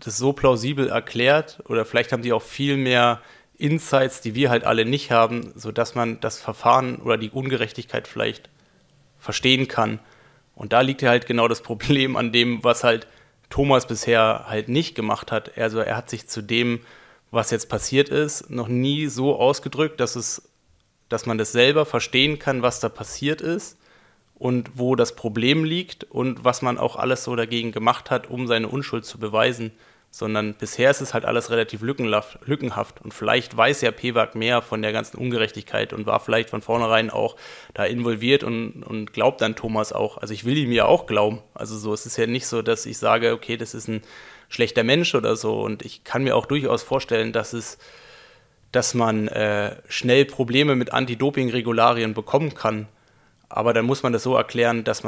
das so plausibel erklärt, oder vielleicht haben die auch viel mehr Insights, die wir halt alle nicht haben, sodass man das Verfahren oder die Ungerechtigkeit vielleicht verstehen kann. Und da liegt ja halt genau das Problem an dem, was halt Thomas bisher halt nicht gemacht hat. Also er hat sich zu dem, was jetzt passiert ist, noch nie so ausgedrückt, dass man das selber verstehen kann, was da passiert ist und wo das Problem liegt und was man auch alles so dagegen gemacht hat, um seine Unschuld zu beweisen. Sondern bisher ist es halt alles relativ lückenhaft. Und vielleicht weiß ja PWAC mehr von der ganzen Ungerechtigkeit und war vielleicht von vornherein auch da involviert und glaubt an Thomas auch. Also ich will ihm ja auch glauben. Also so, es ist ja nicht so, dass ich sage, okay, das ist ein schlechter Mensch oder so. Und ich kann mir auch durchaus vorstellen, dass man schnell Probleme mit Anti-Doping-Regularien bekommen kann. Aber dann muss man das so erklären, dass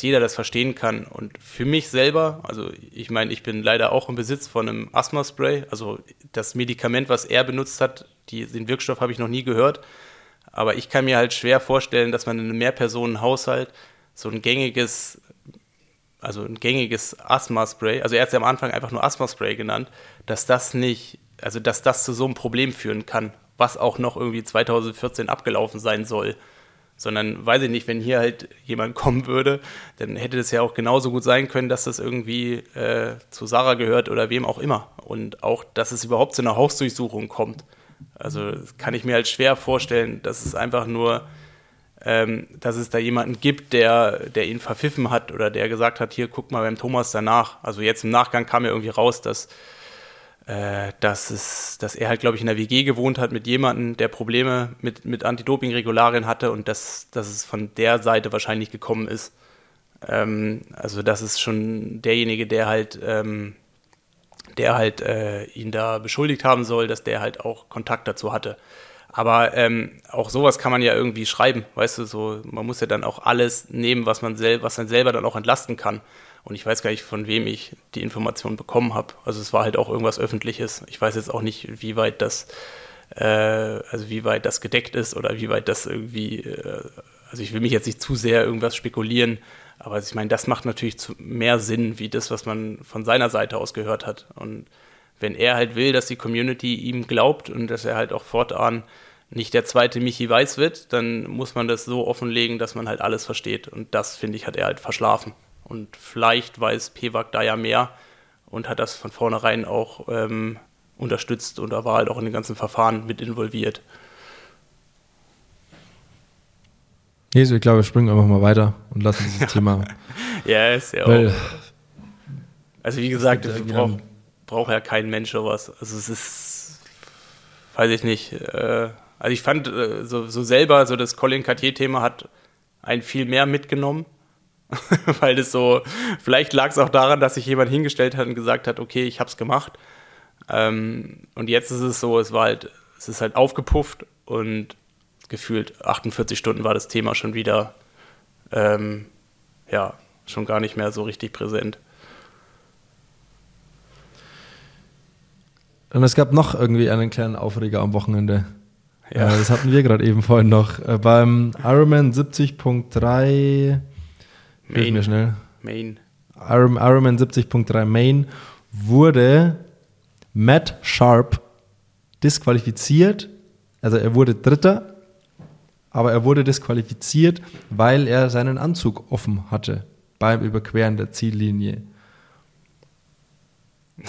jeder das verstehen kann. Und für mich selber, also ich meine, ich bin leider auch im Besitz von einem Asthma-Spray. Also das Medikament, was er benutzt hat, den Wirkstoff habe ich noch nie gehört. Aber ich kann mir halt schwer vorstellen, dass man in einem Mehrpersonen-Haushalt so ein gängiges Asthma-Spray, also er hat es ja am Anfang einfach nur Asthma-Spray genannt, dass das zu so einem Problem führen kann, was auch noch irgendwie 2014 abgelaufen sein soll. Sondern, weiß ich nicht, wenn hier halt jemand kommen würde, dann hätte das ja auch genauso gut sein können, dass das irgendwie zu Sarah gehört oder wem auch immer. Und auch, dass es überhaupt zu einer Hausdurchsuchung kommt. Also das kann ich mir halt schwer vorstellen, dass es einfach nur, dass es da jemanden gibt, der ihn verpfiffen hat oder der gesagt hat, hier, guck mal beim Thomas danach. Also jetzt im Nachgang kam ja irgendwie raus, dass er halt, glaube ich, in der WG gewohnt hat mit jemandem, der Probleme mit Anti-Doping-Regularien hatte und dass es von der Seite wahrscheinlich gekommen ist. Also das ist schon derjenige, der halt ihn da beschuldigt haben soll, dass der halt auch Kontakt dazu hatte. Aber auch sowas kann man ja irgendwie schreiben, weißt du, so, man muss ja dann auch alles nehmen, was man selber dann auch entlasten kann. Und ich weiß gar nicht, von wem ich die Information bekommen habe. Also es war halt auch irgendwas Öffentliches. Ich weiß jetzt auch nicht, wie weit das gedeckt ist oder wie weit das irgendwie, also ich will mich jetzt nicht zu sehr irgendwas spekulieren, aber ich meine, das macht natürlich mehr Sinn, wie das, was man von seiner Seite aus gehört hat. Und wenn er halt will, dass die Community ihm glaubt und dass er halt auch fortan nicht der zweite Michi Weiß wird, dann muss man das so offenlegen, dass man halt alles versteht. Und das, finde ich, hat er halt verschlafen. Und vielleicht weiß Pewak da ja mehr und hat das von vornherein auch unterstützt und da war halt auch in den ganzen Verfahren mit involviert. Jesus, ich glaube, wir springen einfach mal weiter und lassen dieses Thema. Ja, ist ja auch. Also wie gesagt, braucht ja kein Mensch sowas. Also es ist, weiß ich nicht. Also ich fand so das Colin Cartier-Thema hat einen viel mehr mitgenommen. Weil das so, vielleicht lag es auch daran, dass sich jemand hingestellt hat und gesagt hat, okay, ich hab's gemacht. Und jetzt ist es so, es ist halt aufgepufft und gefühlt 48 Stunden war das Thema schon wieder, schon gar nicht mehr so richtig präsent. Und es gab noch irgendwie einen kleinen Aufreger am Wochenende. Ja. Das hatten wir gerade eben vorhin noch. Beim Ironman 70.3... Main. Mir schnell. Main. Ironman 70.3 Main wurde Matt Sharp disqualifiziert. Also er wurde Dritter, aber er wurde disqualifiziert, weil er seinen Anzug offen hatte beim Überqueren der Ziellinie.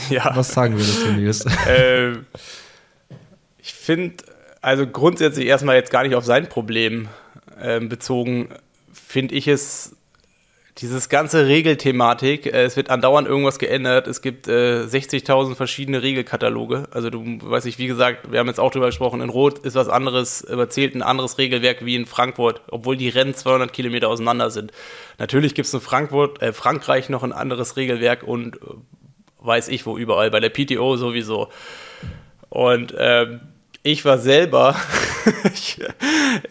Ja. Was sagen wir dazu, Nils? Ich finde, also grundsätzlich erstmal jetzt gar nicht auf sein Problem bezogen, finde ich es. Dieses ganze Regelthematik, es wird andauernd irgendwas geändert, es gibt 60.000 verschiedene Regelkataloge, also du weißt nicht, wie gesagt, wir haben jetzt auch drüber gesprochen, in Rot ist was anderes, überzählt ein anderes Regelwerk wie in Frankfurt, obwohl die Rennen 200 Kilometer auseinander sind. Natürlich gibt es in Frankreich noch ein anderes Regelwerk und weiß ich wo überall, bei der PTO sowieso. Und ich war selber,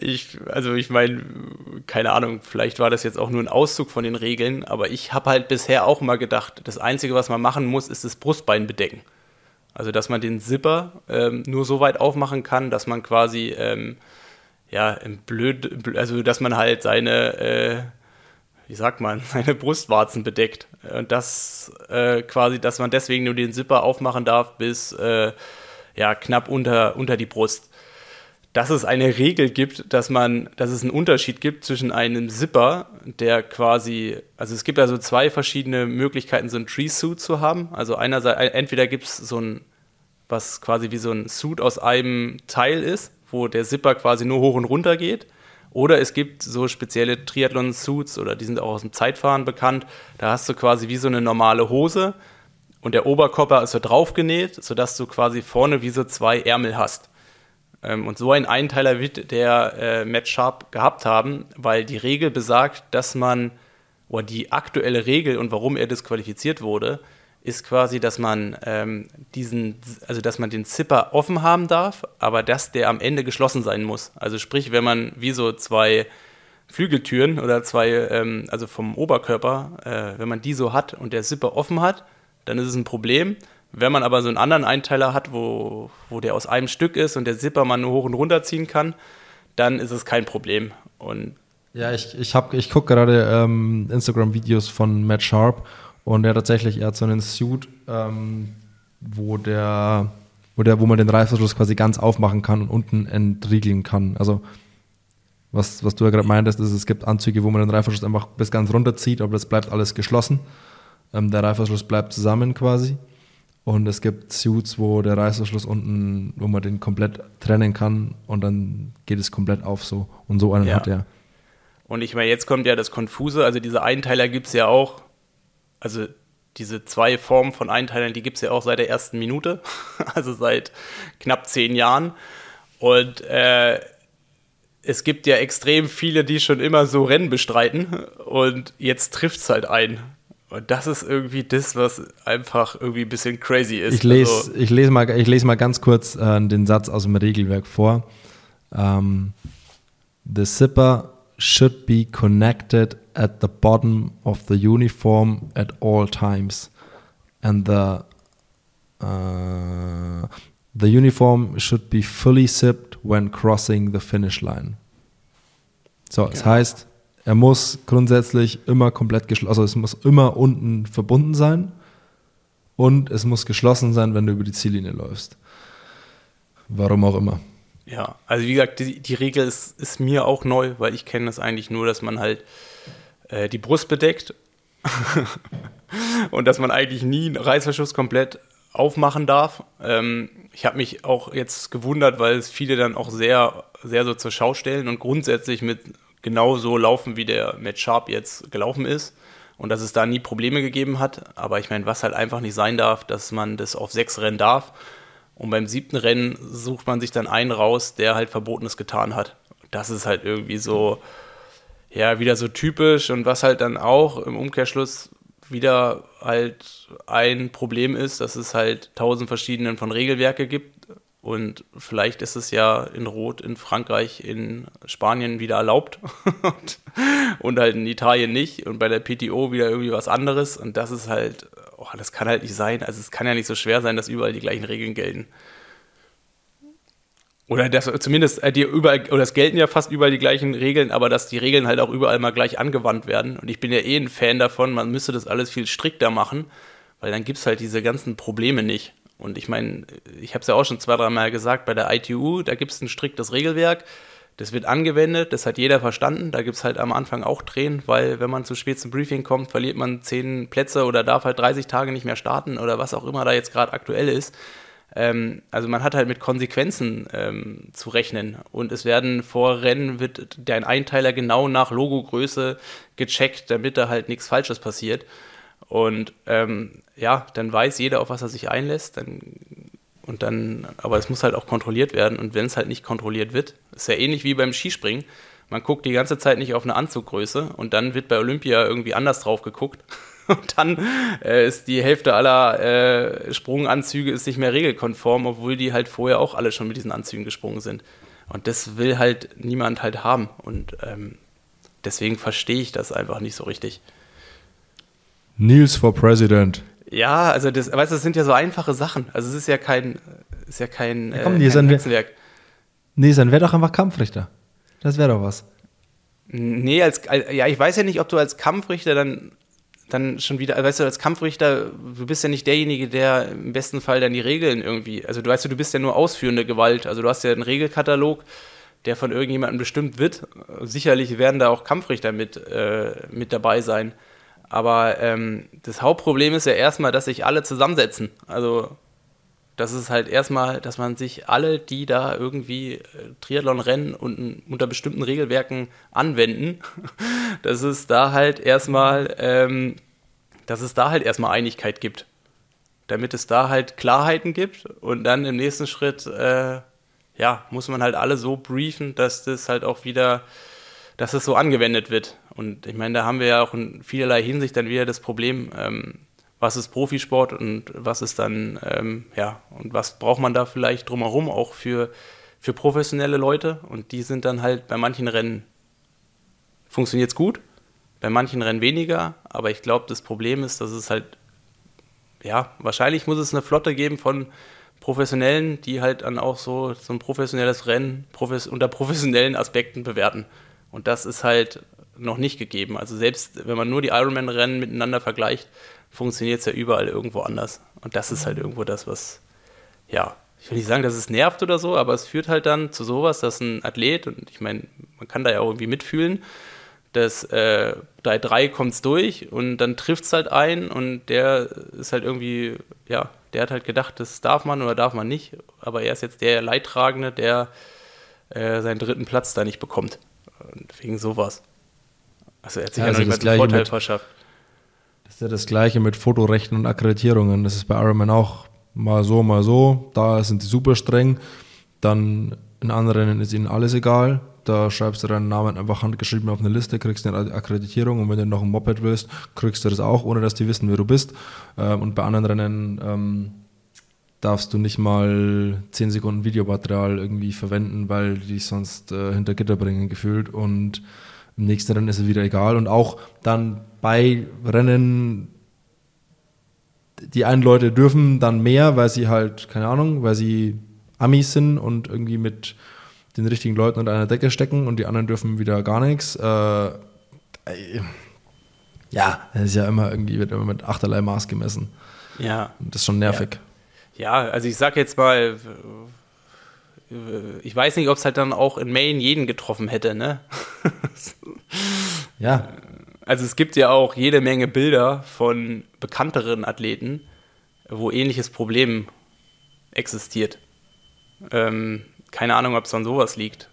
ich meine, keine Ahnung, vielleicht war das jetzt auch nur ein Auszug von den Regeln, aber ich habe halt bisher auch immer gedacht, das Einzige, was man machen muss, ist das Brustbein bedecken. Also, dass man den Zipper nur so weit aufmachen kann, dass man quasi, dass man halt seine, seine Brustwarzen bedeckt. Und das quasi, dass man deswegen nur den Zipper aufmachen darf bis, knapp unter die Brust. Dass es eine Regel gibt, dass es einen Unterschied gibt zwischen einem Zipper, der quasi, also es gibt ja so zwei verschiedene Möglichkeiten, so einen Tree-Suit zu haben. Also einerseits, entweder gibt es so ein, was quasi wie so ein Suit aus einem Teil ist, wo der Zipper quasi nur hoch und runter geht. Oder es gibt so spezielle Triathlon-Suits, oder die sind auch aus dem Zeitfahren bekannt. Da hast du quasi wie so eine normale Hose, und der Oberkörper ist so draufgenäht, sodass du quasi vorne wie so zwei Ärmel hast. Und so einen Einteiler wird der Matt Sharp gehabt haben, weil die Regel besagt, die aktuelle Regel und warum er disqualifiziert wurde, ist quasi, dass man dass man den Zipper offen haben darf, aber dass der am Ende geschlossen sein muss. Also sprich, wenn man wie so zwei Flügeltüren oder zwei, vom Oberkörper, wenn man die so hat und der Zipper offen hat, dann ist es ein Problem. Wenn man aber so einen anderen Einteiler hat, wo der aus einem Stück ist und der Zipper man nur hoch und runter ziehen kann, dann ist es kein Problem. Und ja, ich gucke gerade Instagram-Videos von Matt Sharp und er hat so einen Suit, wo man den Reißverschluss quasi ganz aufmachen kann und unten entriegeln kann. Also was du ja gerade meintest, ist, es gibt Anzüge, wo man den Reifverschluss einfach bis ganz runter zieht, aber das bleibt alles geschlossen. Der Reifverschluss bleibt zusammen quasi. Und es gibt Suits, wo der Reißverschluss unten, wo man den komplett trennen kann und dann geht es komplett auf so. Und so einen hat er. Und ich meine, jetzt kommt ja das Konfuse, also diese Einteiler gibt es ja auch, also diese zwei Formen von Einteilern, die gibt es ja auch seit der ersten Minute, also seit knapp 10 Jahren. Und es gibt ja extrem viele, die schon immer so Rennen bestreiten und jetzt trifft es halt ein. Und das ist irgendwie das, was einfach irgendwie ein bisschen crazy ist. Ich lese mal ganz kurz den Satz aus dem Regelwerk vor. The zipper should be connected at the bottom of the uniform at all times. And the uniform should be fully zipped when crossing the finish line. So, es heißt... Er muss grundsätzlich immer komplett geschlossen, also es muss immer unten verbunden sein und es muss geschlossen sein, wenn du über die Ziellinie läufst. Warum auch immer. Ja, also wie gesagt, die Regel ist mir auch neu, weil ich kenne das eigentlich nur, dass man halt die Brust bedeckt und dass man eigentlich nie einen Reißverschluss komplett aufmachen darf. Ich habe mich auch jetzt gewundert, weil es viele dann auch sehr, sehr so zur Schau stellen und grundsätzlich mit genau so laufen, wie der Matt Sharp jetzt gelaufen ist und dass es da nie Probleme gegeben hat. Aber ich meine, was halt einfach nicht sein darf, dass man das auf 6 Rennen darf und beim 7. Rennen sucht man sich dann einen raus, der halt Verbotenes getan hat. Das ist halt irgendwie so, ja, wieder so typisch und was halt dann auch im Umkehrschluss wieder halt ein Problem ist, dass es halt 1000 verschiedenen von Regelwerke gibt. Und vielleicht ist es ja in Rot, in Frankreich, in Spanien wieder erlaubt und halt in Italien nicht und bei der PTO wieder irgendwie was anderes. Und das ist halt, das kann halt nicht sein. Also es kann ja nicht so schwer sein, dass überall die gleichen Regeln gelten. Oder dass zumindest es gelten ja fast überall die gleichen Regeln, aber dass die Regeln halt auch überall mal gleich angewandt werden. Und ich bin ja eh ein Fan davon, man müsste das alles viel strikter machen, weil dann gibt es halt diese ganzen Probleme nicht. Und ich meine, ich habe es ja auch schon 2-3 Mal gesagt, bei der ITU, da gibt es ein striktes Regelwerk, das wird angewendet, das hat jeder verstanden, da gibt es halt am Anfang auch Tränen, weil wenn man zu spät zum Briefing kommt, verliert man 10 Plätze oder darf halt 30 Tage nicht mehr starten oder was auch immer da jetzt gerade aktuell ist. Also man hat halt mit Konsequenzen zu rechnen und es werden vor Rennen, wird dein Einteiler genau nach Logogröße gecheckt, damit da halt nichts Falsches passiert. Und dann weiß jeder, auf was er sich einlässt. Aber es muss halt auch kontrolliert werden. Und wenn es halt nicht kontrolliert wird, ist ja ähnlich wie beim Skispringen. Man guckt die ganze Zeit nicht auf eine Anzuggröße und dann wird bei Olympia irgendwie anders drauf geguckt. Und dann ist die Hälfte aller Sprunganzüge ist nicht mehr regelkonform, obwohl die halt vorher auch alle schon mit diesen Anzügen gesprungen sind. Und das will halt niemand halt haben. Und deswegen verstehe ich das einfach nicht so richtig. Nils for President. Ja, also das sind ja so einfache Sachen. Also es ist ja kein Hexenwerk. Nils, dann wär doch einfach Kampfrichter. Das wäre doch was. Nee, ich weiß ja nicht, ob du als Kampfrichter dann schon wieder, als Kampfrichter, du bist ja nicht derjenige, der im besten Fall dann die Regeln irgendwie, also du bist ja nur ausführende Gewalt. Also du hast ja einen Regelkatalog, der von irgendjemandem bestimmt wird. Sicherlich werden da auch Kampfrichter mit dabei sein. Aber das Hauptproblem ist ja erstmal, dass sich alle zusammensetzen. Also das ist halt erstmal, dass man sich alle, die da irgendwie Triathlon rennen und unter bestimmten Regelwerken anwenden, dass es da halt erstmal Einigkeit gibt. Damit es da halt Klarheiten gibt und dann im nächsten Schritt muss man halt alle so briefen, dass das halt auch wieder, dass es so angewendet wird. Und ich meine, da haben wir ja auch in vielerlei Hinsicht dann wieder das Problem, was ist Profisport und was ist dann, und was braucht man da vielleicht drumherum auch für professionelle Leute? Und die sind dann halt bei manchen Rennen funktioniert es gut, bei manchen Rennen weniger, aber ich glaube, das Problem ist, dass es halt, wahrscheinlich muss es eine Flotte geben von Professionellen, die halt dann auch so ein professionelles Rennen unter professionellen Aspekten bewerten. Und das ist halt noch nicht gegeben. Also selbst wenn man nur die Ironman-Rennen miteinander vergleicht, funktioniert es ja überall irgendwo anders. Und das ist halt irgendwo das, was, ich will nicht sagen, dass es nervt oder so, aber es führt halt dann zu sowas, dass ein Athlet, und ich meine, man kann da ja auch irgendwie mitfühlen, dass bei 3 kommt es durch und dann trifft es halt einen und der ist halt irgendwie, ja, der hat halt gedacht, das darf man oder darf man nicht, aber er ist jetzt der Leidtragende, der seinen 3. Platz da nicht bekommt. Und wegen sowas. Also er hat sich ja, noch nicht mal einen Vorteil verschafft. Das ist ja das Gleiche mit Fotorechten und Akkreditierungen. Das ist bei Ironman auch mal so, mal so. Da sind die super streng. Dann in anderen ist ihnen alles egal. Da schreibst du deinen Namen einfach handgeschrieben auf eine Liste, kriegst eine Akkreditierung und wenn du noch ein Moped willst, kriegst du das auch, ohne dass die wissen, wer du bist. Und bei anderen Rennen darfst du nicht mal 10 Sekunden Videomaterial irgendwie verwenden, weil die dich sonst hinter Gitter bringen gefühlt. Und im nächsten Rennen ist es wieder egal. Und auch dann bei Rennen, die einen Leute dürfen dann mehr, weil sie halt, keine Ahnung, weil sie Amis sind und irgendwie mit den richtigen Leuten unter einer Decke stecken und die anderen dürfen wieder gar nichts. Ja, das ist ja immer irgendwie, wird immer mit achterlei Maß gemessen. Ja. Das ist schon nervig. Ja, also ich sag jetzt mal, ich weiß nicht, ob es halt dann auch in Maine jeden getroffen hätte, ne? Ja. Also es gibt ja auch jede Menge Bilder von bekannteren Athleten, wo ähnliches Problem existiert. Keine Ahnung, ob es an sowas liegt.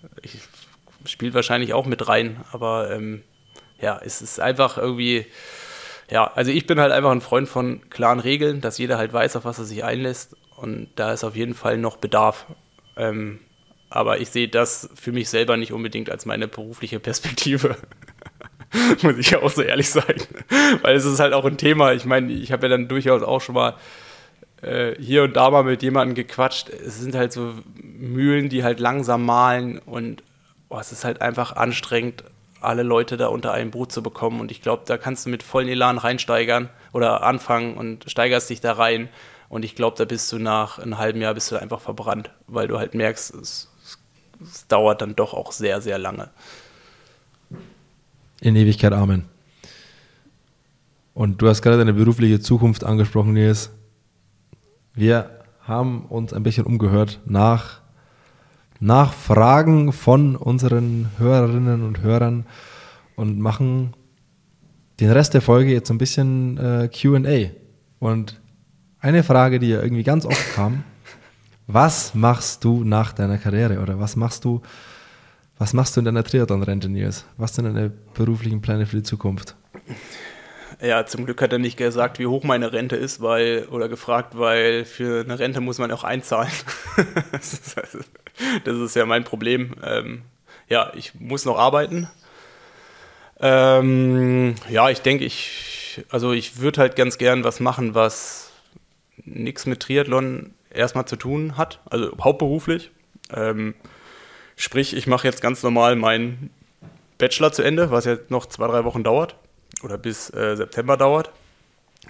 Spielt wahrscheinlich auch mit rein, aber ja, es ist einfach irgendwie, ja, also ich bin halt einfach ein Freund von klaren Regeln, dass jeder halt weiß, auf was er sich einlässt und da ist auf jeden Fall noch Bedarf. Aber ich sehe das für mich selber nicht unbedingt als meine berufliche Perspektive. Muss ich ja auch so ehrlich sein. Weil es ist halt auch ein Thema. Ich meine, ich habe ja dann durchaus auch schon mal hier und da mal mit jemandem gequatscht. Es sind halt so Mühlen, die halt langsam mahlen und es ist halt einfach anstrengend, alle Leute da unter ein Boot zu bekommen und ich glaube, da kannst du mit vollen Elan reinsteigern oder anfangen und steigerst dich da rein und ich glaube, da bist du nach einem halben Jahr bist du einfach verbrannt, weil du halt merkst, es dauert dann doch auch sehr, sehr lange. In Ewigkeit, Amen. Und du hast gerade deine berufliche Zukunft angesprochen, Nils. Wir haben uns ein bisschen umgehört nach Fragen von unseren Hörerinnen und Hörern und machen den Rest der Folge jetzt ein bisschen Q&A. Und eine Frage, die ja irgendwie ganz oft kam, was machst du nach deiner Karriere oder was machst du in deiner Triathlon-Rente, Nils? Was sind deine beruflichen Pläne für die Zukunft? Ja, zum Glück hat er nicht gesagt, wie hoch meine Rente ist, weil für eine Rente muss man auch einzahlen. Das ist ja mein Problem. Ja, ich muss noch arbeiten. Ja, ich denke, ich würde halt ganz gern was machen, was nichts mit Triathlon erstmal zu tun hat, also hauptberuflich. Sprich, ich mache jetzt ganz normal meinen Bachelor zu Ende, was jetzt noch 2-3 Wochen dauert oder bis September dauert.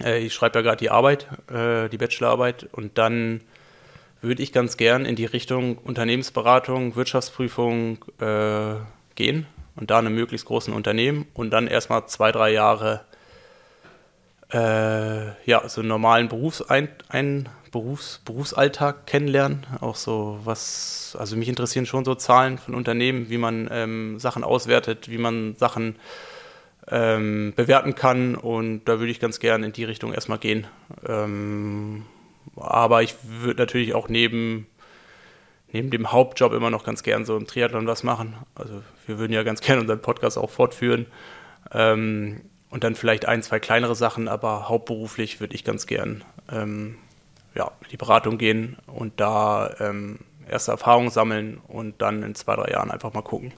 Ich schreibe ja gerade die Arbeit, die Bachelorarbeit und dann würde ich ganz gern in die Richtung Unternehmensberatung, Wirtschaftsprüfung gehen und da in einem möglichst großen Unternehmen und dann erstmal 2-3 Jahre so einen normalen Berufsalltag kennenlernen. Auch so was, also mich interessieren schon so Zahlen von Unternehmen, wie man Sachen auswertet, wie man Sachen bewerten kann und da würde ich ganz gern in die Richtung erstmal gehen. Aber ich würde natürlich auch neben dem Hauptjob immer noch ganz gern so im Triathlon was machen. Also wir würden ja ganz gerne unseren Podcast auch fortführen. Und dann vielleicht 1-2 kleinere Sachen, aber hauptberuflich würde ich ganz gern in die Beratung gehen und da erste Erfahrungen sammeln und dann in 2-3 Jahren einfach mal gucken,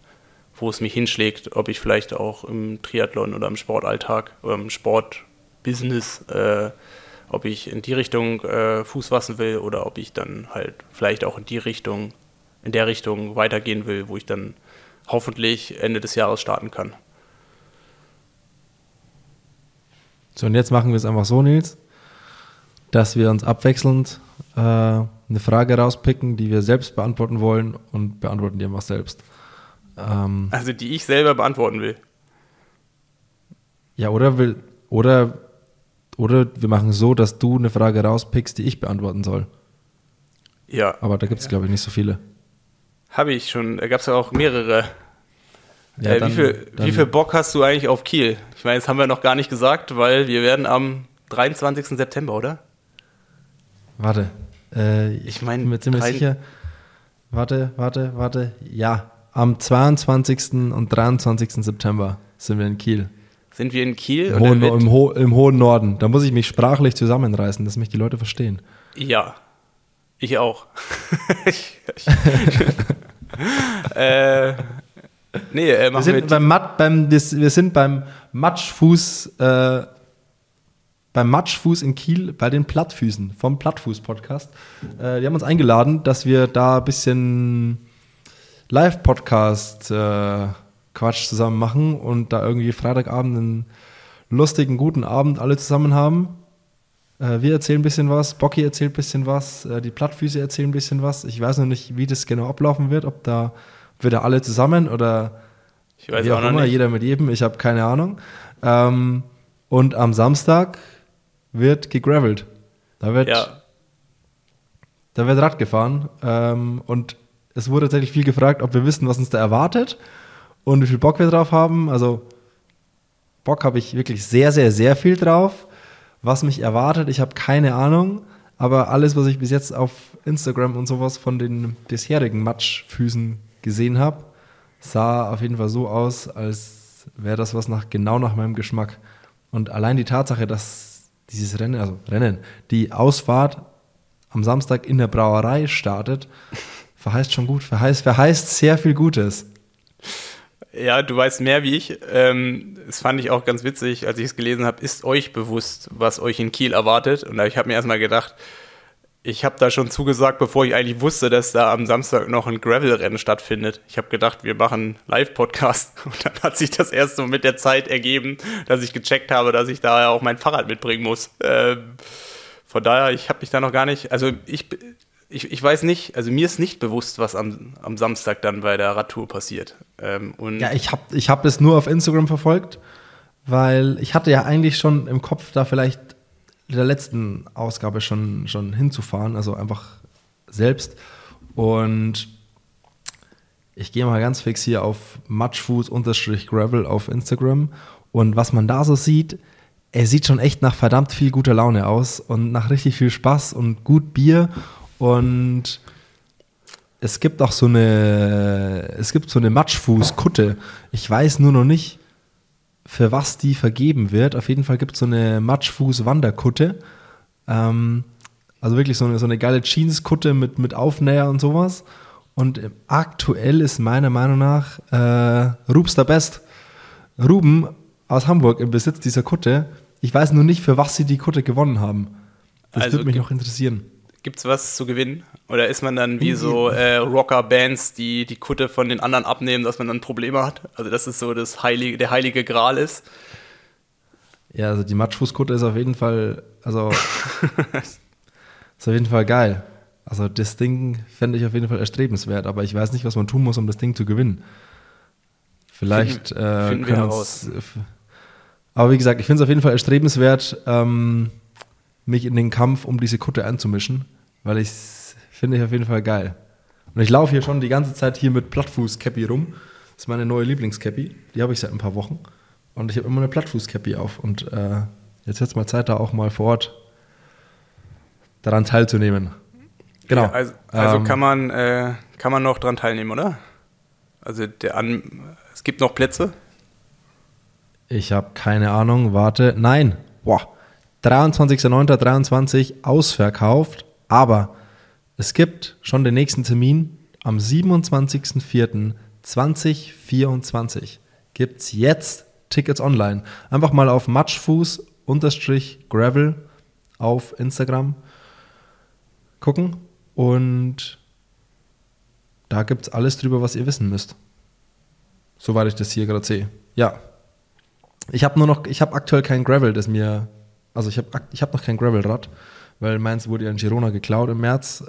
wo es mich hinschlägt, ob ich vielleicht auch im Triathlon oder im Sportalltag oder im Sportbusiness ob ich in die Richtung Fuß fassen will oder ob ich dann halt vielleicht auch in der Richtung weitergehen will, wo ich dann hoffentlich Ende des Jahres starten kann. So, und jetzt machen wir es einfach so, Nils, dass wir uns abwechselnd eine Frage rauspicken, die wir selbst beantworten wollen und beantworten die einfach selbst. Also die ich selber beantworten will? Ja, Oder wir machen es so, dass du eine Frage rauspickst, die ich beantworten soll. Ja. Aber da gibt es, glaube ich, nicht so viele. Habe ich schon. Da gab es ja auch mehrere. Ja, dann, wie viel Bock hast du eigentlich auf Kiel? Ich meine, das haben wir noch gar nicht gesagt, weil wir werden am 23. September, oder? Warte. Ich meine, bin mir ziemlich sicher. Warte. Ja, am 22. und 23. September sind wir in Kiel. Sind wir in Kiel? Im hohen Norden. Da muss ich mich sprachlich zusammenreißen, dass mich die Leute verstehen. Ja, ich auch. Wir sind beim Matschfuß in Kiel bei den Plattfüßen vom Plattfuß-Podcast. Die haben uns eingeladen, dass wir da ein bisschen Live-Podcast Quatsch zusammen machen und da irgendwie Freitagabend einen lustigen, guten Abend alle zusammen haben. Wir erzählen ein bisschen was, Bocky erzählt ein bisschen was, die Plattfüße erzählen ein bisschen was. Ich weiß noch nicht, wie das genau ablaufen wird, ob wir da alle zusammen oder ich weiß wie auch immer, jeder mit jedem, ich habe keine Ahnung. Und am Samstag wird gegravelt. Da wird Rad gefahren. Und es wurde tatsächlich viel gefragt, ob wir wissen, was uns da erwartet und wie viel Bock wir drauf haben. Also Bock habe ich wirklich sehr, sehr, sehr viel drauf. Was mich erwartet, ich habe keine Ahnung. Aber alles, was ich bis jetzt auf Instagram und sowas von den bisherigen Matschfüßen gesehen habe, sah auf jeden Fall so aus, als wäre das was genau nach meinem Geschmack. Und allein die Tatsache, dass dieses die Ausfahrt am Samstag in der Brauerei startet, verheißt sehr viel Gutes. Ja, du weißt mehr wie ich. Das fand ich auch ganz witzig, als ich es gelesen habe, ist euch bewusst, was euch in Kiel erwartet? Und ich habe mir erstmal gedacht, ich habe da schon zugesagt, bevor ich eigentlich wusste, dass da am Samstag noch ein Gravel-Rennen stattfindet. Ich habe gedacht, wir machen einen Live-Podcast. Und dann hat sich das erst so mit der Zeit ergeben, dass ich gecheckt habe, dass ich da auch mein Fahrrad mitbringen muss. Von daher, ich habe mich da noch gar nicht... Also ich weiß nicht, also mir ist nicht bewusst, was am Samstag dann bei der Radtour passiert. Ich habe das nur auf Instagram verfolgt, weil ich hatte ja eigentlich schon im Kopf da vielleicht... in der letzten Ausgabe schon hinzufahren, also einfach selbst. Und ich gehe mal ganz fix hier auf matschfuß_gravel auf Instagram. Und was man da so sieht, er sieht schon echt nach verdammt viel guter Laune aus und nach richtig viel Spaß und gut Bier. Und es gibt auch so eine Matschfuß-Kutte. Ich weiß nur noch nicht, für was die vergeben wird. Auf jeden Fall gibt es so eine Matschfuß-Wanderkutte. Also wirklich so eine geile Jeanskutte mit Aufnäher und sowas. Und aktuell ist meiner Meinung nach Rubs der Best. Ruben aus Hamburg im Besitz dieser Kutte. Ich weiß nur nicht, für was sie die Kutte gewonnen haben. Das würde mich noch interessieren. Gibt's was zu gewinnen? Oder ist man dann wie so Rocker-Bands, die die Kutte von den anderen abnehmen, dass man dann Probleme hat? Also das ist so der heilige Gral ist. Ja, also die Matschfußkutte ist auf jeden Fall, also ist auf jeden Fall geil. Also das Ding fände ich auf jeden Fall erstrebenswert, aber ich weiß nicht, was man tun muss, um das Ding zu gewinnen. Vielleicht finden wir heraus. Aber wie gesagt, ich finde es auf jeden Fall erstrebenswert, mich in den Kampf um diese Kutte einzumischen, weil finde ich auf jeden Fall geil. Und ich laufe hier schon die ganze Zeit hier mit Plattfuß-Cappy rum. Das ist meine neue Lieblings-Cappy. Die habe ich seit ein paar Wochen. Und ich habe immer eine Plattfuß-Cappy auf. Und jetzt wird es mal Zeit, da auch mal vor Ort daran teilzunehmen. Genau. Ja, also kann man noch daran teilnehmen, oder? Also es gibt noch Plätze? Ich habe keine Ahnung. Warte. Nein. Boah. 23.09.23 ausverkauft, aber es gibt schon den nächsten Termin am 27.04.2024. Gibt es jetzt Tickets online. Einfach mal auf matschfuß_gravel auf Instagram gucken und da gibt es alles drüber, was ihr wissen müsst. Soweit ich das hier gerade sehe. Ja. Ich habe aktuell kein Gravel, das mir... Also ich hab noch kein Gravelrad, weil meins wurde ja in Girona geklaut im März.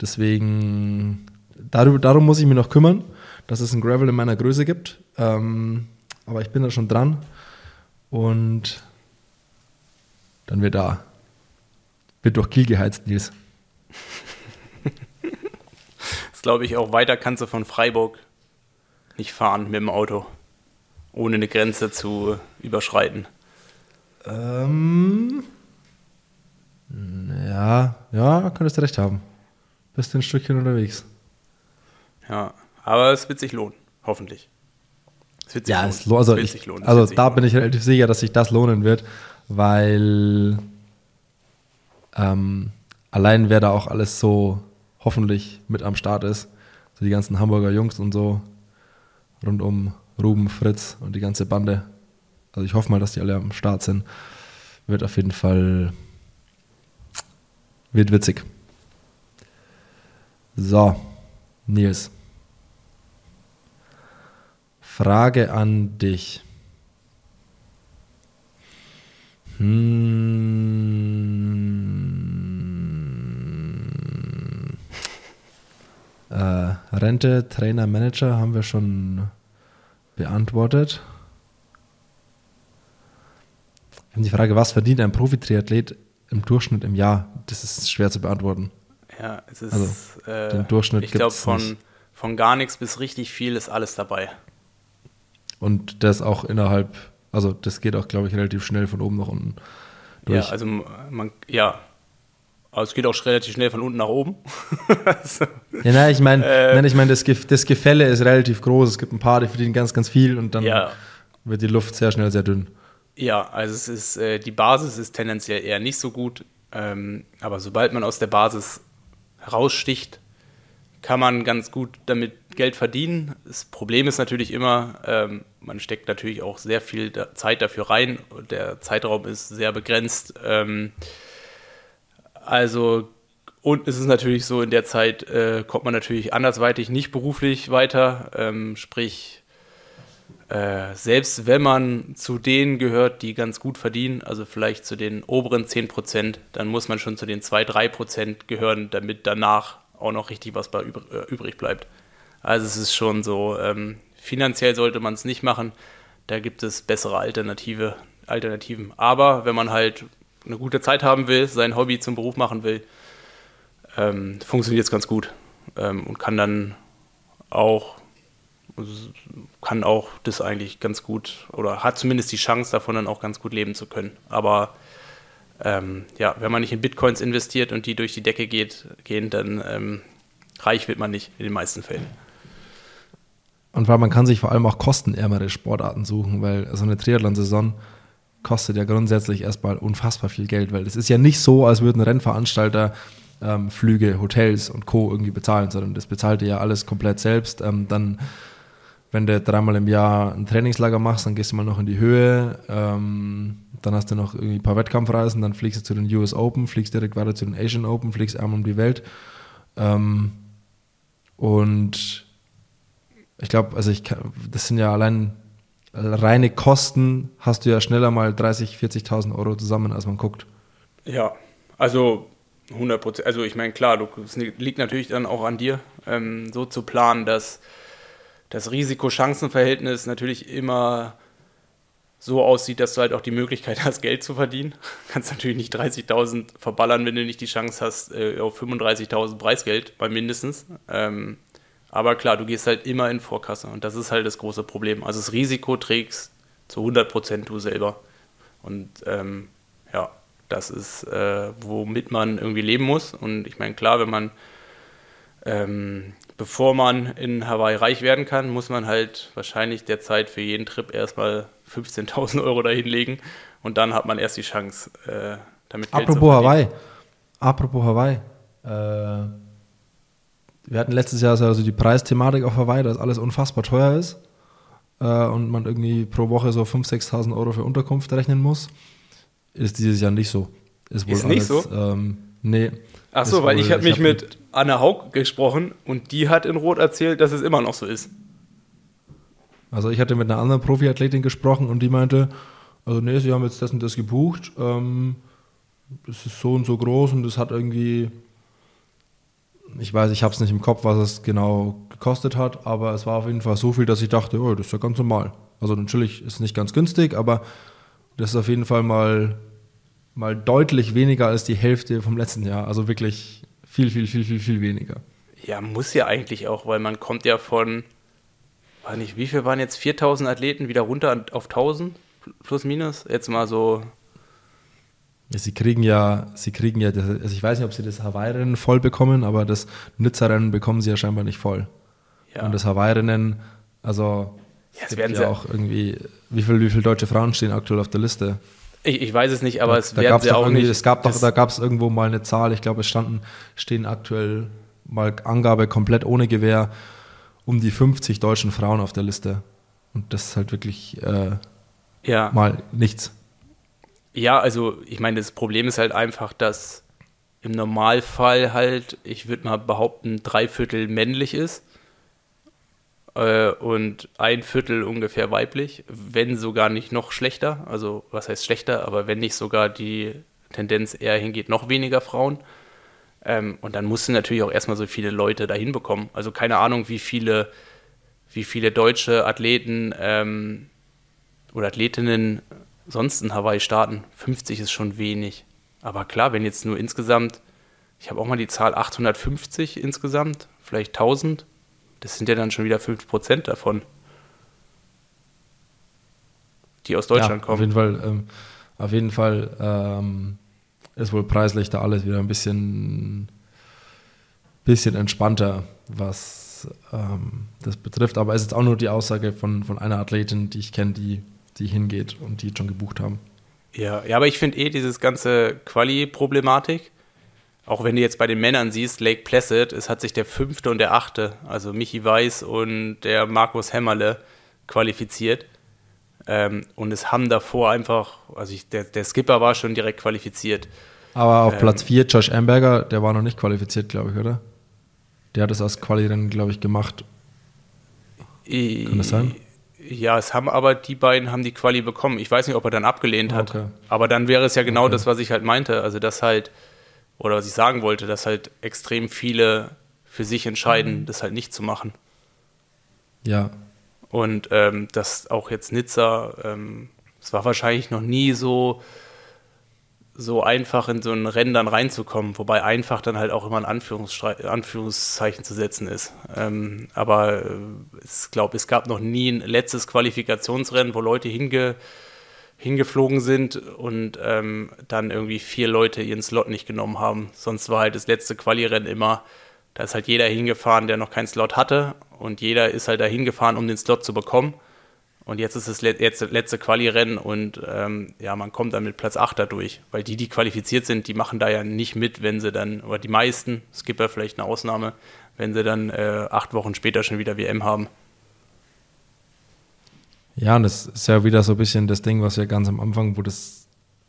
Deswegen, darum muss ich mich noch kümmern, dass es ein Gravel in meiner Größe gibt. Aber ich bin da schon dran und dann wird durch Kiel geheizt, Nils. glaube ich, auch weiter kannst du von Freiburg nicht fahren mit dem Auto, ohne eine Grenze zu überschreiten. Ja, könntest du recht haben. Bist ein Stückchen unterwegs. Ja, aber es wird sich lohnen, hoffentlich. Es wird sich lohnen. Bin ich relativ sicher, dass sich das lohnen wird, weil allein wer da auch alles so hoffentlich mit am Start ist, so die ganzen Hamburger Jungs und so, rund um Ruben, Fritz und die ganze Bande. Also ich hoffe mal, dass die alle am Start sind. Wird auf jeden Fall witzig. So, Nils. Frage an dich. Rente, Trainer, Manager haben wir schon beantwortet. Wir haben die Frage, was verdient ein Profi-Triathlet im Durchschnitt im Jahr? Das ist schwer zu beantworten. Ja, es ist, den Durchschnitt, ich glaube, von gar nichts bis richtig viel ist alles dabei. Und das auch innerhalb, also das geht auch, glaube ich, relativ schnell von oben nach unten durch. Ja, also aber es geht auch relativ schnell von unten nach oben. Also, das Gefälle ist relativ groß. Es gibt ein paar, die verdienen ganz, ganz viel und dann wird die Luft sehr schnell sehr dünn. Ja, also es ist, die Basis ist tendenziell eher nicht so gut. Aber sobald man aus der Basis raussticht, kann man ganz gut damit Geld verdienen. Das Problem ist natürlich immer, man steckt natürlich auch sehr viel Zeit dafür rein. Der Zeitraum ist sehr begrenzt. Und es ist natürlich so, in der Zeit kommt man natürlich andersweitig nicht beruflich weiter. Selbst wenn man zu denen gehört, die ganz gut verdienen, also vielleicht zu den oberen 10%, dann muss man schon zu den 2-3% gehören, damit danach auch noch richtig was übrig bleibt. Also es ist schon so, finanziell sollte man es nicht machen, da gibt es bessere Alternativen. Aber wenn man halt eine gute Zeit haben will, sein Hobby zum Beruf machen will, funktioniert es ganz gut und kann auch das eigentlich ganz gut oder hat zumindest die Chance, davon dann auch ganz gut leben zu können. Aber wenn man nicht in Bitcoins investiert und die durch die Decke gehen, dann reich wird man nicht in den meisten Fällen. Und weil man kann sich vor allem auch kostenärmere Sportarten suchen, weil so eine Triathlon-Saison kostet ja grundsätzlich erstmal unfassbar viel Geld, weil es ist ja nicht so, als würden Rennveranstalter Flüge, Hotels und Co. irgendwie bezahlen, sondern das bezahlt ihr ja alles komplett selbst. Dann, wenn du dreimal im Jahr ein Trainingslager machst, dann gehst du mal noch in die Höhe, dann hast du noch irgendwie ein paar Wettkampfreisen, dann fliegst du zu den US Open, fliegst direkt weiter zu den Asian Open, fliegst einmal um die Welt. Und ich glaube, das sind ja allein reine Kosten, hast du ja schneller mal 30.000, 40.000 Euro zusammen, als man guckt. Ja, also 100%. Also ich meine, klar, es liegt natürlich dann auch an dir, so zu planen, dass das Risiko-Chancen-Verhältnis natürlich immer so aussieht, dass du halt auch die Möglichkeit hast, Geld zu verdienen. Du kannst natürlich nicht 30.000 verballern, wenn du nicht die Chance hast, auf 35.000 Preisgeld, bei mindestens. Aber klar, du gehst halt immer in Vorkasse und das ist halt das große Problem. Also das Risiko trägst zu 100% du selber. Und das ist, womit man irgendwie leben muss. Und ich meine, klar, wenn man, bevor man in Hawaii reich werden kann, muss man halt wahrscheinlich derzeit für jeden Trip erstmal 15.000 Euro dahinlegen und dann hat man erst die Chance, damit Geld zu verdienen. Apropos Hawaii. Wir hatten letztes Jahr also die Preisthematik auf Hawaii, dass alles unfassbar teuer ist und man irgendwie pro Woche so 5.000, 6.000 Euro für Unterkunft rechnen muss. Ist dieses Jahr nicht so. Ist wohl nicht so? Nee. Ach so, weil ich habe mit Anna Haug gesprochen und die hat in Rot erzählt, dass es immer noch so ist. Also ich hatte mit einer anderen Profiathletin gesprochen und die meinte, also nee, sie haben jetzt das und das gebucht, es ist so und so groß und das hat irgendwie... Ich habe es nicht im Kopf, was es genau gekostet hat, aber es war auf jeden Fall so viel, dass ich dachte, oh, das ist ja ganz normal. Also natürlich ist es nicht ganz günstig, aber das ist auf jeden Fall mal deutlich weniger als die Hälfte vom letzten Jahr. Also wirklich viel, viel, viel, viel, viel weniger. Ja, muss ja eigentlich auch, weil man kommt ja von, weiß nicht, wie viel waren jetzt 4.000 Athleten wieder runter auf 1.000 plus minus? Jetzt mal so. Ja, sie kriegen ja, also ich weiß nicht, ob sie das Hawaii-Rennen voll bekommen, aber das Nizza-Rennen bekommen sie ja scheinbar nicht voll. Ja. Und das Hawaii-Rennen, also ja, es werden ja auch irgendwie, wie viele deutsche Frauen stehen aktuell auf der Liste? Ich weiß es nicht, aber es werden sie auch nicht. Da gab es irgendwo mal eine Zahl, ich glaube, es stehen aktuell mal Angabe komplett ohne Gewehr um die 50 deutschen Frauen auf der Liste. Und das ist halt wirklich mal nichts. Ja, also ich meine, das Problem ist halt einfach, dass im Normalfall halt, ich würde mal behaupten, 3/4 männlich ist und 1/4 ungefähr weiblich, wenn sogar nicht noch schlechter, also was heißt schlechter, aber wenn nicht sogar die Tendenz eher hingeht, noch weniger Frauen. Und dann musst du natürlich auch erstmal so viele Leute dahin bekommen. Also keine Ahnung, wie viele deutsche Athleten oder Athletinnen sonst in Hawaii starten. 50 ist schon wenig. Aber klar, wenn jetzt nur insgesamt, ich habe auch mal die Zahl 850 insgesamt, vielleicht 1000, das sind ja dann schon wieder 5% davon, die aus Deutschland kommen. Auf jeden Fall, ist wohl preislich da alles wieder ein bisschen entspannter, was das betrifft. Aber es ist auch nur die Aussage von einer Athletin, die ich kenne, die hingeht und die schon gebucht haben. Ja, aber ich finde dieses ganze Quali-Problematik, auch wenn du jetzt bei den Männern siehst, Lake Placid, es hat sich der 5. und der 8., also Michi Weiß und der Markus Hämmerle, qualifiziert. Und es haben davor einfach, der Skipper war schon direkt qualifiziert. Aber auf Platz 4, Josh Amberger, der war noch nicht qualifiziert, glaube ich, oder? Der hat es als Quali-Rennen, glaube ich, gemacht. Kann das sein? Ja, es haben aber die beiden die Quali bekommen. Ich weiß nicht, ob er dann abgelehnt hat. Okay. Aber dann wäre es ja genau das, was ich halt meinte. Also das halt, oder was ich sagen wollte, dass halt extrem viele für sich entscheiden, das halt nicht zu machen. Ja. Und das auch jetzt Nizza, es war wahrscheinlich noch nie so einfach in so ein Rennen dann reinzukommen, wobei einfach dann halt auch immer ein Anführungszeichen zu setzen ist. Aber ich glaube, es gab noch nie ein letztes Qualifikationsrennen, wo Leute hingeflogen sind und dann irgendwie 4 Leute ihren Slot nicht genommen haben. Sonst war halt das letzte Quali-Rennen immer, da ist halt jeder hingefahren, der noch keinen Slot hatte. Und jeder ist halt da hingefahren, um den Slot zu bekommen. Und jetzt ist das letzte Quali-Rennen und man kommt dann mit Platz 8 da durch. Weil die qualifiziert sind, die machen da ja nicht mit, wenn sie dann, oder die meisten, Skipper vielleicht eine Ausnahme, wenn sie dann 8 Wochen später schon wieder WM haben. Ja, und das ist ja wieder so ein bisschen das Ding, was wir ganz am Anfang, wo das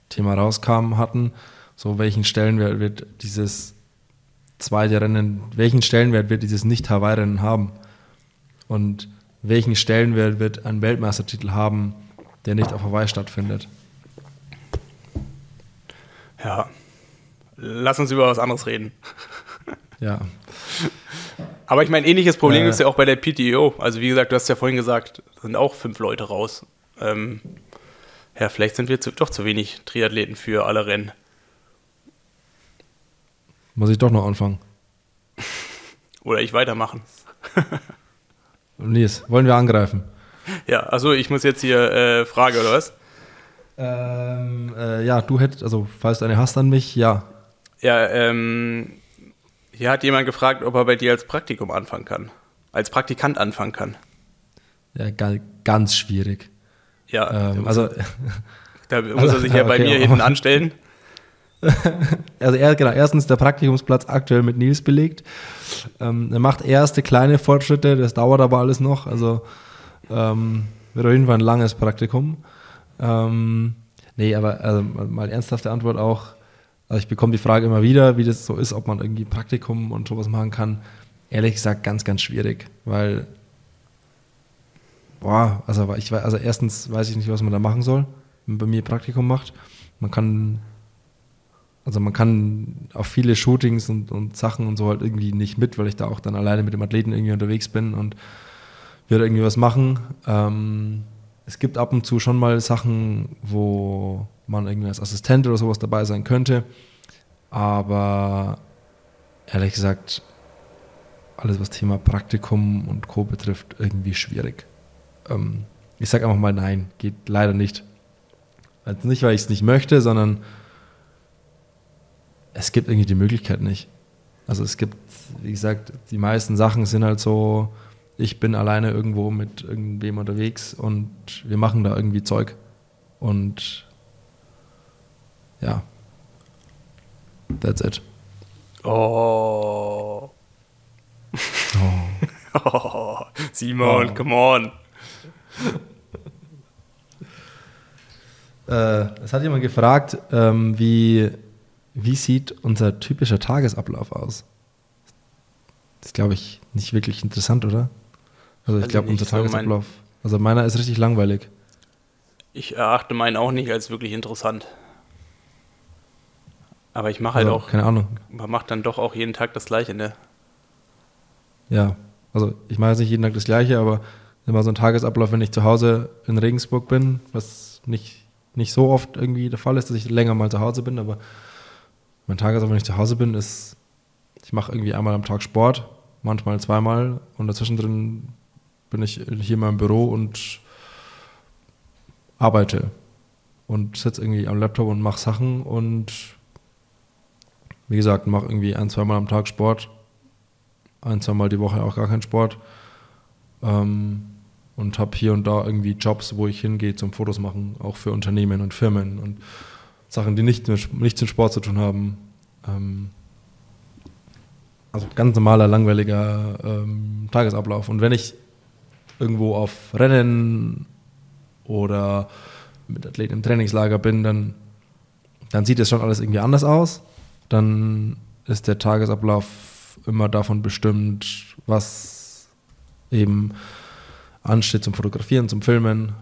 Thema rauskam, hatten. So, welchen Stellenwert wird dieses Nicht-Hawaii-Rennen haben? Und welchen Stellenwert wird ein Weltmeistertitel haben, der nicht auf Hawaii stattfindet? Ja, lass uns über was anderes reden. Ja. Aber ich meine, ähnliches Problem gibt es ja auch bei der PTO. Also wie gesagt, du hast ja vorhin gesagt, sind auch 5 Leute raus. Vielleicht sind wir doch zu wenig Triathleten für alle Rennen. Muss ich doch noch anfangen. Oder ich weitermachen. Nils, wollen wir angreifen? Ja, also ich muss jetzt hier Frage oder was? Du hättest, also falls du eine hast an mich, ja. Ja, hier hat jemand gefragt, ob er bei dir als als Praktikant anfangen kann. Ja, ganz schwierig. Ja, da muss er sich bei mir hinten anstellen. Also erstens der Praktikumsplatz aktuell mit Nils belegt. Er macht erste kleine Fortschritte, das dauert aber alles noch. Also wird auf jeden Fall ein langes Praktikum. Mal ernsthafte Antwort auch. Also ich bekomme die Frage immer wieder, wie das so ist, ob man irgendwie Praktikum und sowas machen kann. Ehrlich gesagt ganz, ganz schwierig, weil erstens weiß ich nicht, was man da machen soll, wenn man bei mir Praktikum macht. Man kann auf viele Shootings und Sachen und so halt irgendwie nicht mit, weil ich da auch dann alleine mit dem Athleten irgendwie unterwegs bin und wir irgendwie was machen. Es gibt ab und zu schon mal Sachen, wo man irgendwie als Assistent oder sowas dabei sein könnte. Aber ehrlich gesagt alles was Thema Praktikum und Co. betrifft, irgendwie schwierig. Ich sage einfach mal nein, geht leider nicht. Also nicht, weil ich es nicht möchte, sondern es gibt irgendwie die Möglichkeit nicht. Also es gibt, wie gesagt, die meisten Sachen sind halt so, ich bin alleine irgendwo mit irgendwem unterwegs und wir machen da irgendwie Zeug. Und ja, that's it. Oh. Oh. Oh. Simon, oh. Come on. Es hat jemand gefragt, wie sieht unser typischer Tagesablauf aus? Das ist, glaube ich, nicht wirklich interessant, oder? Also ich glaube, unser Tagesablauf, also meiner ist richtig langweilig. Ich erachte meinen auch nicht als wirklich interessant. Aber ich mache halt also, auch, keine Ahnung. Man macht dann doch auch jeden Tag das Gleiche, ne? Ja, also ich mache jetzt nicht jeden Tag das Gleiche, aber immer so ein Tagesablauf, wenn ich zu Hause in Regensburg bin, was nicht so oft irgendwie der Fall ist, dass ich länger mal zu Hause bin, aber mein Tagesablauf, wenn ich zu Hause bin, ist, ich mache irgendwie einmal am Tag Sport, manchmal zweimal und dazwischen drin bin ich hier in meinem Büro und arbeite und sitze irgendwie am Laptop und mache Sachen und wie gesagt, mache irgendwie ein-, zweimal am Tag Sport, ein-, zweimal die Woche auch gar keinen Sport und habe hier und da irgendwie Jobs, wo ich hingehe zum Fotos machen, auch für Unternehmen und Firmen und Sachen, die nichts mit Sport zu tun haben. Also ganz normaler, langweiliger Tagesablauf. Und wenn ich irgendwo auf Rennen oder mit Athleten im Trainingslager bin, dann sieht es schon alles irgendwie anders aus. Dann ist der Tagesablauf immer davon bestimmt, was eben ansteht zum Fotografieren, zum Filmen,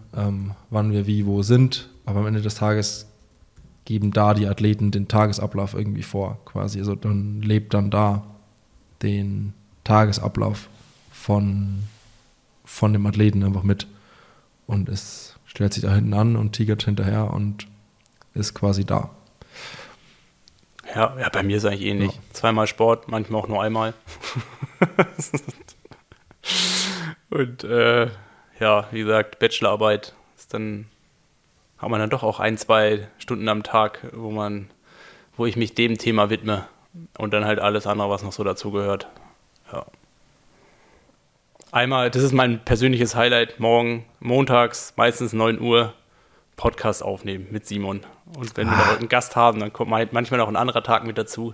wann wir wie, wo sind. Aber am Ende des Tages geben da die Athleten den Tagesablauf irgendwie vor, quasi. Also dann lebt dann da den Tagesablauf von dem Athleten einfach mit. Und es stellt sich da hinten an und tigert hinterher und ist quasi da. Ja, bei mir ist eigentlich ähnlich. Ja. Zweimal Sport, manchmal auch nur einmal. Und ja, wie gesagt, Bachelorarbeit ist dann, hat man dann doch auch 1-2 Stunden am Tag, wo ich mich dem Thema widme und dann halt alles andere, was noch so dazugehört. Ja. Einmal, das ist mein persönliches Highlight, morgen, montags, meistens 9 Uhr, Podcast aufnehmen mit Simon. Und wenn wir da einen Gast haben, dann kommt halt manchmal auch ein anderer Tag mit dazu.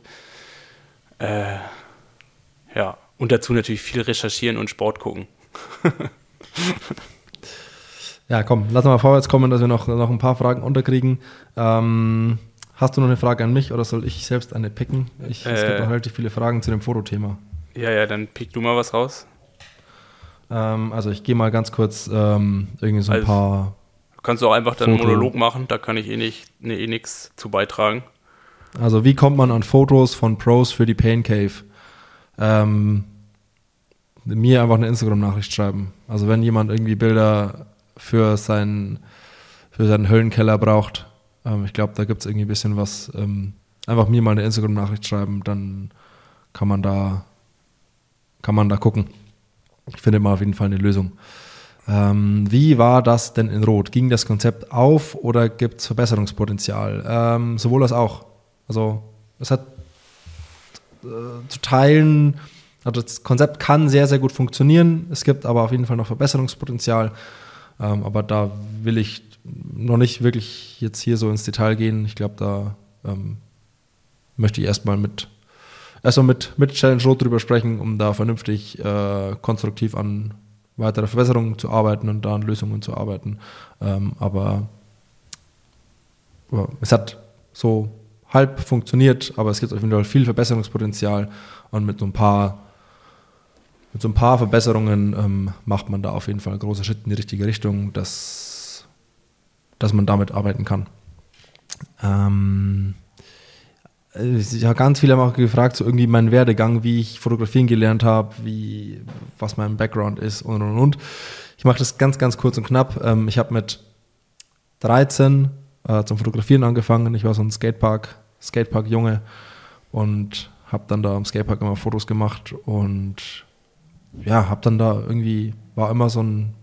Ja, und dazu natürlich viel recherchieren und Sport gucken. Ja, komm, lass mal vorwärts kommen, dass wir noch ein paar Fragen unterkriegen. Hast du noch eine Frage an mich oder soll ich selbst eine picken? Es gibt noch relativ viele Fragen zu dem Fotothema. Ja, dann pick du mal was raus. Also ich gehe mal ganz kurz irgendwie so ein paar... Kannst du auch einfach dann einen Monolog machen, da kann ich nichts zu beitragen. Also wie kommt man an Fotos von Pros für die Pain Cave? Mir einfach eine Instagram-Nachricht schreiben. Also wenn jemand irgendwie Bilder für seinen Höllenkeller braucht, ich glaube, da gibt es irgendwie ein bisschen was. Einfach mir mal eine Instagram-Nachricht schreiben, dann kann man da gucken. Ich finde mal auf jeden Fall eine Lösung. Wie war das denn in Rot? Ging das Konzept auf oder gibt es Verbesserungspotenzial? Sowohl als auch. Also es hat zu teilen, also das Konzept kann sehr, sehr gut funktionieren. Es gibt aber auf jeden Fall noch Verbesserungspotenzial. Aber da will ich noch nicht wirklich jetzt hier so ins Detail gehen. Ich glaube, da möchte ich erstmal mit Challenge Rot drüber sprechen, um da vernünftig konstruktiv an weitere Verbesserungen zu arbeiten und da an Lösungen zu arbeiten. Aber es hat so halb funktioniert, aber es gibt auf jeden Fall viel Verbesserungspotenzial und mit so ein paar Verbesserungen macht man da auf jeden Fall große Schritte in die richtige Richtung, dass man damit arbeiten kann. Ja, ganz viele haben auch gefragt, so irgendwie meinen Werdegang, wie ich fotografieren gelernt habe, was mein Background ist und. Ich mache das ganz, ganz kurz und knapp. Ich habe mit 13 zum Fotografieren angefangen. Ich war so ein Skatepark-Junge und habe dann da am Skatepark immer Fotos gemacht und ja, hab dann da irgendwie, war immer so ein,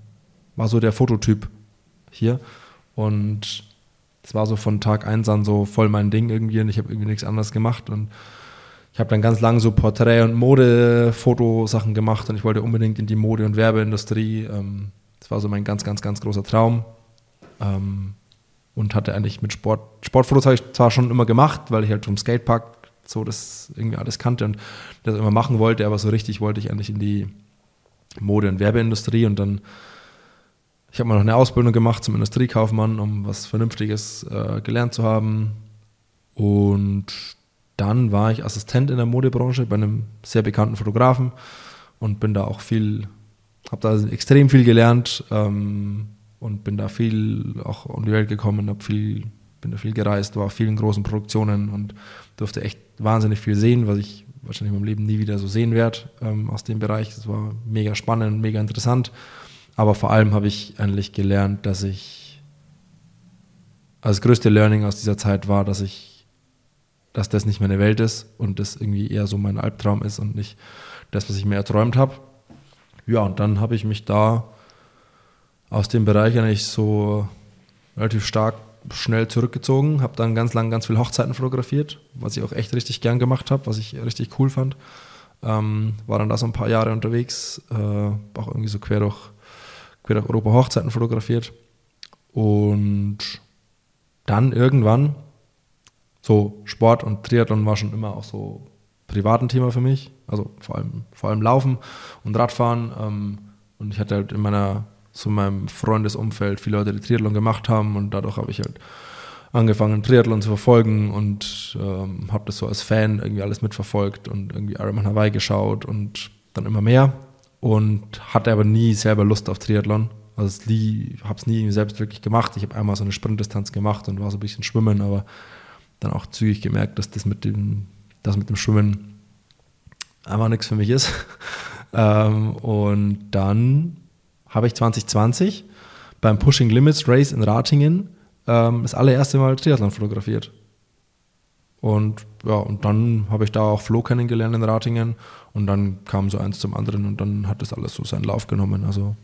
war so der Fototyp hier und es war so von Tag 1 an so voll mein Ding irgendwie und ich habe irgendwie nichts anderes gemacht und ich habe dann ganz lange so Porträt- und Mode-Fotosachen gemacht und ich wollte unbedingt in die Mode- und Werbeindustrie. Das war so mein ganz, ganz, ganz großer Traum. Und hatte eigentlich mit Sportfotos habe ich zwar schon immer gemacht, weil ich halt vom Skatepark so das irgendwie alles kannte und das immer machen wollte, aber so richtig wollte ich eigentlich in die Mode- und Werbeindustrie. Und dann, ich habe mal noch eine Ausbildung gemacht zum Industriekaufmann, um was Vernünftiges gelernt zu haben. Und dann war ich Assistent in der Modebranche bei einem sehr bekannten Fotografen und bin da auch viel, habe da extrem viel gelernt und bin da viel auch um die Welt gekommen, bin da viel gereist, war auf vielen großen Produktionen und durfte echt wahnsinnig viel sehen, was ich wahrscheinlich in meinem Leben nie wieder so sehen werde aus dem Bereich. Das war mega spannend, mega interessant, aber vor allem habe ich eigentlich gelernt, dass ich, also das größte Learning aus dieser Zeit war, dass das nicht meine Welt ist und das irgendwie eher so mein Albtraum ist und nicht das, was ich mir erträumt habe. Ja, und dann habe ich mich da aus dem Bereich eigentlich so relativ stark schnell zurückgezogen, habe dann ganz lang ganz viele Hochzeiten fotografiert, was ich auch echt richtig gern gemacht habe, was ich richtig cool fand. War dann da so ein paar Jahre unterwegs, auch irgendwie so quer durch Europa Hochzeiten fotografiert. Und dann irgendwann, so Sport und Triathlon war schon immer auch so privat ein Thema für mich, also vor allem Laufen und Radfahren. Und ich hatte halt in meinem Freundesumfeld viele Leute, die Triathlon gemacht haben und dadurch habe ich halt angefangen, Triathlon zu verfolgen und habe das so als Fan irgendwie alles mitverfolgt und irgendwie Ironman Hawaii geschaut und dann immer mehr und hatte aber nie selber Lust auf Triathlon. Also ich habe es nie selbst wirklich gemacht. Ich habe einmal so eine Sprintdistanz gemacht und war so ein bisschen schwimmen, aber dann auch zügig gemerkt, dass das mit dem Schwimmen einfach nichts für mich ist. Und dann habe ich 2020 beim Pushing Limits Race in Ratingen das allererste Mal Triathlon fotografiert. Und ja, und dann habe ich da auch Flo kennengelernt in Ratingen und dann kam so eins zum anderen und dann hat das alles so seinen Lauf genommen. Also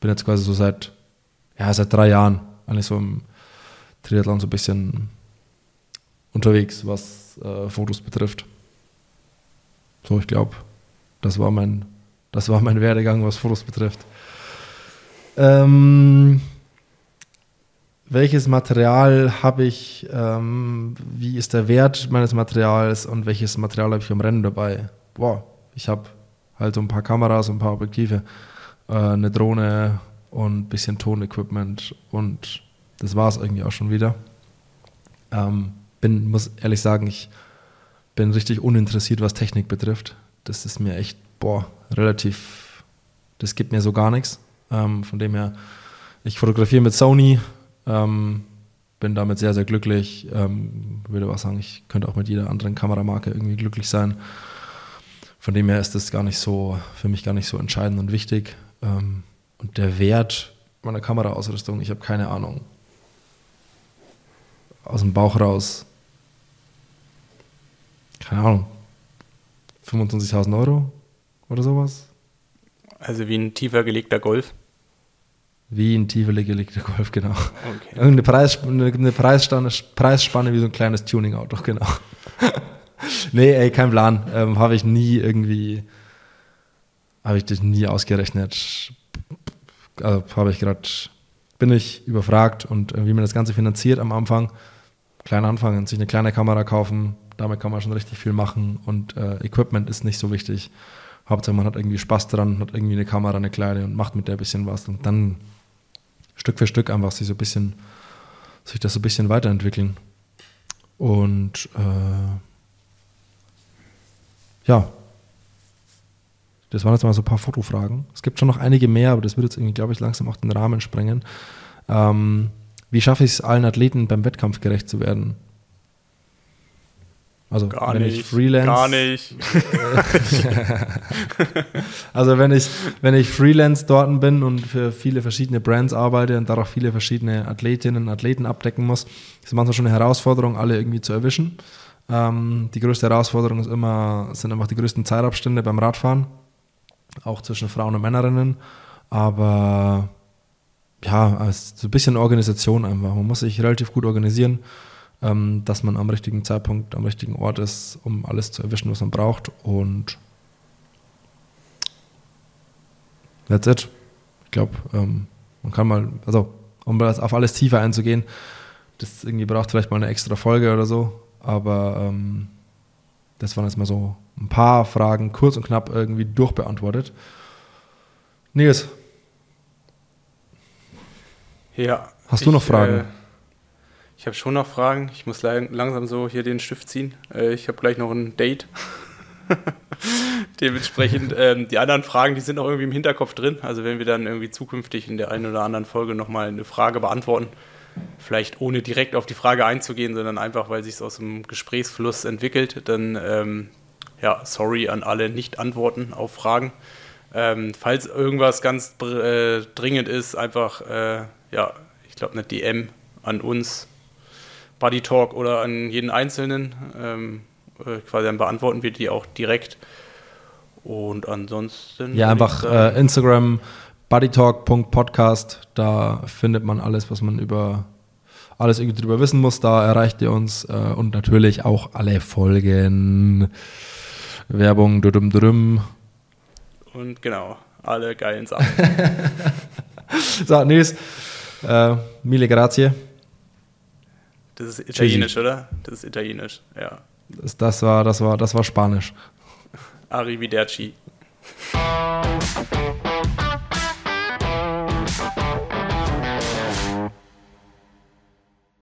bin jetzt quasi so seit 3 Jahren eigentlich so im Triathlon so ein bisschen unterwegs, was Fotos betrifft. So, ich glaube, das war mein Werdegang, was Fotos betrifft. Welches Material habe ich, wie ist der Wert meines Materials und welches Material habe ich beim Rennen dabei? Boah, ich habe halt so ein paar Kameras, ein paar Objektive, eine Drohne und ein bisschen Tonequipment und das war es irgendwie auch schon wieder. Muss ehrlich sagen, ich bin richtig uninteressiert, was Technik betrifft. Das ist mir echt, relativ, das gibt mir so gar nichts. Von dem her, ich fotografiere mit Sony, bin damit sehr, sehr glücklich. Würde aber sagen, ich könnte auch mit jeder anderen Kameramarke irgendwie glücklich sein. Von dem her ist das gar nicht so, für mich gar nicht so entscheidend und wichtig. Und der Wert meiner Kameraausrüstung, ich habe keine Ahnung. Aus dem Bauch raus, keine Ahnung, 25.000 € oder sowas. Also wie ein tiefer gelegter Golf? Wie ein tiefer gelegter Golf, genau. Okay. Preisspanne wie so ein kleines Tuning-Auto, genau. Nee, ey, kein Plan. Habe ich das nie ausgerechnet. Also bin ich überfragt und wie man das Ganze finanziert am Anfang. Klein anfangen, sich eine kleine Kamera kaufen, damit kann man schon richtig viel machen und Equipment ist nicht so wichtig. Hauptsache man hat irgendwie Spaß dran, hat irgendwie eine Kamera, eine kleine und macht mit der ein bisschen was und dann Stück für Stück einfach sich das so ein bisschen weiterentwickeln. Und ja, das waren jetzt mal so ein paar Fotofragen. Es gibt schon noch einige mehr, aber das wird jetzt irgendwie, glaube ich, langsam auch den Rahmen sprengen. Wie schaffe ich es, allen Athleten beim Wettkampf gerecht zu werden? Also gar wenn nicht, ich Freelance, gar nicht. Also wenn ich Freelance dort bin und für viele verschiedene Brands arbeite und darauf viele verschiedene Athletinnen und Athleten abdecken muss, ist manchmal schon eine Herausforderung, alle irgendwie zu erwischen. Die größte Herausforderung sind einfach die größten Zeitabstände beim Radfahren. auch zwischen Frauen und Männerinnen, aber ja, es ist ein bisschen Organisation einfach. Man muss sich relativ gut organisieren, dass man am richtigen Zeitpunkt, am richtigen Ort ist, um alles zu erwischen, was man braucht, und that's it. Ich glaube, man kann mal, also um auf alles tiefer einzugehen, das irgendwie braucht vielleicht mal eine extra Folge oder so, aber das waren jetzt mal so ein paar Fragen, kurz und knapp irgendwie durchbeantwortet. Nils. Ja. Hast du noch Fragen? Ich habe schon noch Fragen. Ich muss langsam so hier den Stift ziehen. Ich habe gleich noch ein Date. Dementsprechend, die anderen Fragen, die sind noch irgendwie im Hinterkopf drin. Also wenn wir dann irgendwie zukünftig in der einen oder anderen Folge nochmal eine Frage beantworten, vielleicht ohne direkt auf die Frage einzugehen, sondern einfach, weil sich es aus dem Gesprächsfluss entwickelt, dann ja, sorry an alle Nicht-Antworten auf Fragen. Falls irgendwas ganz dringend ist, einfach, ja, ich glaube, eine DM an uns, BuddyTalk oder an jeden Einzelnen, quasi dann beantworten wir die auch direkt. Und ansonsten... Ja, einfach Instagram, BuddyTalk.podcast, da findet man alles, was man über alles irgendwie drüber wissen muss, da erreicht ihr uns und natürlich auch alle Folgen, Werbung, und genau, alle geilen Sachen. So, Nils, mille grazie. Das ist italienisch, oder? Das ist italienisch, ja. Das war Spanisch. Arrivederci.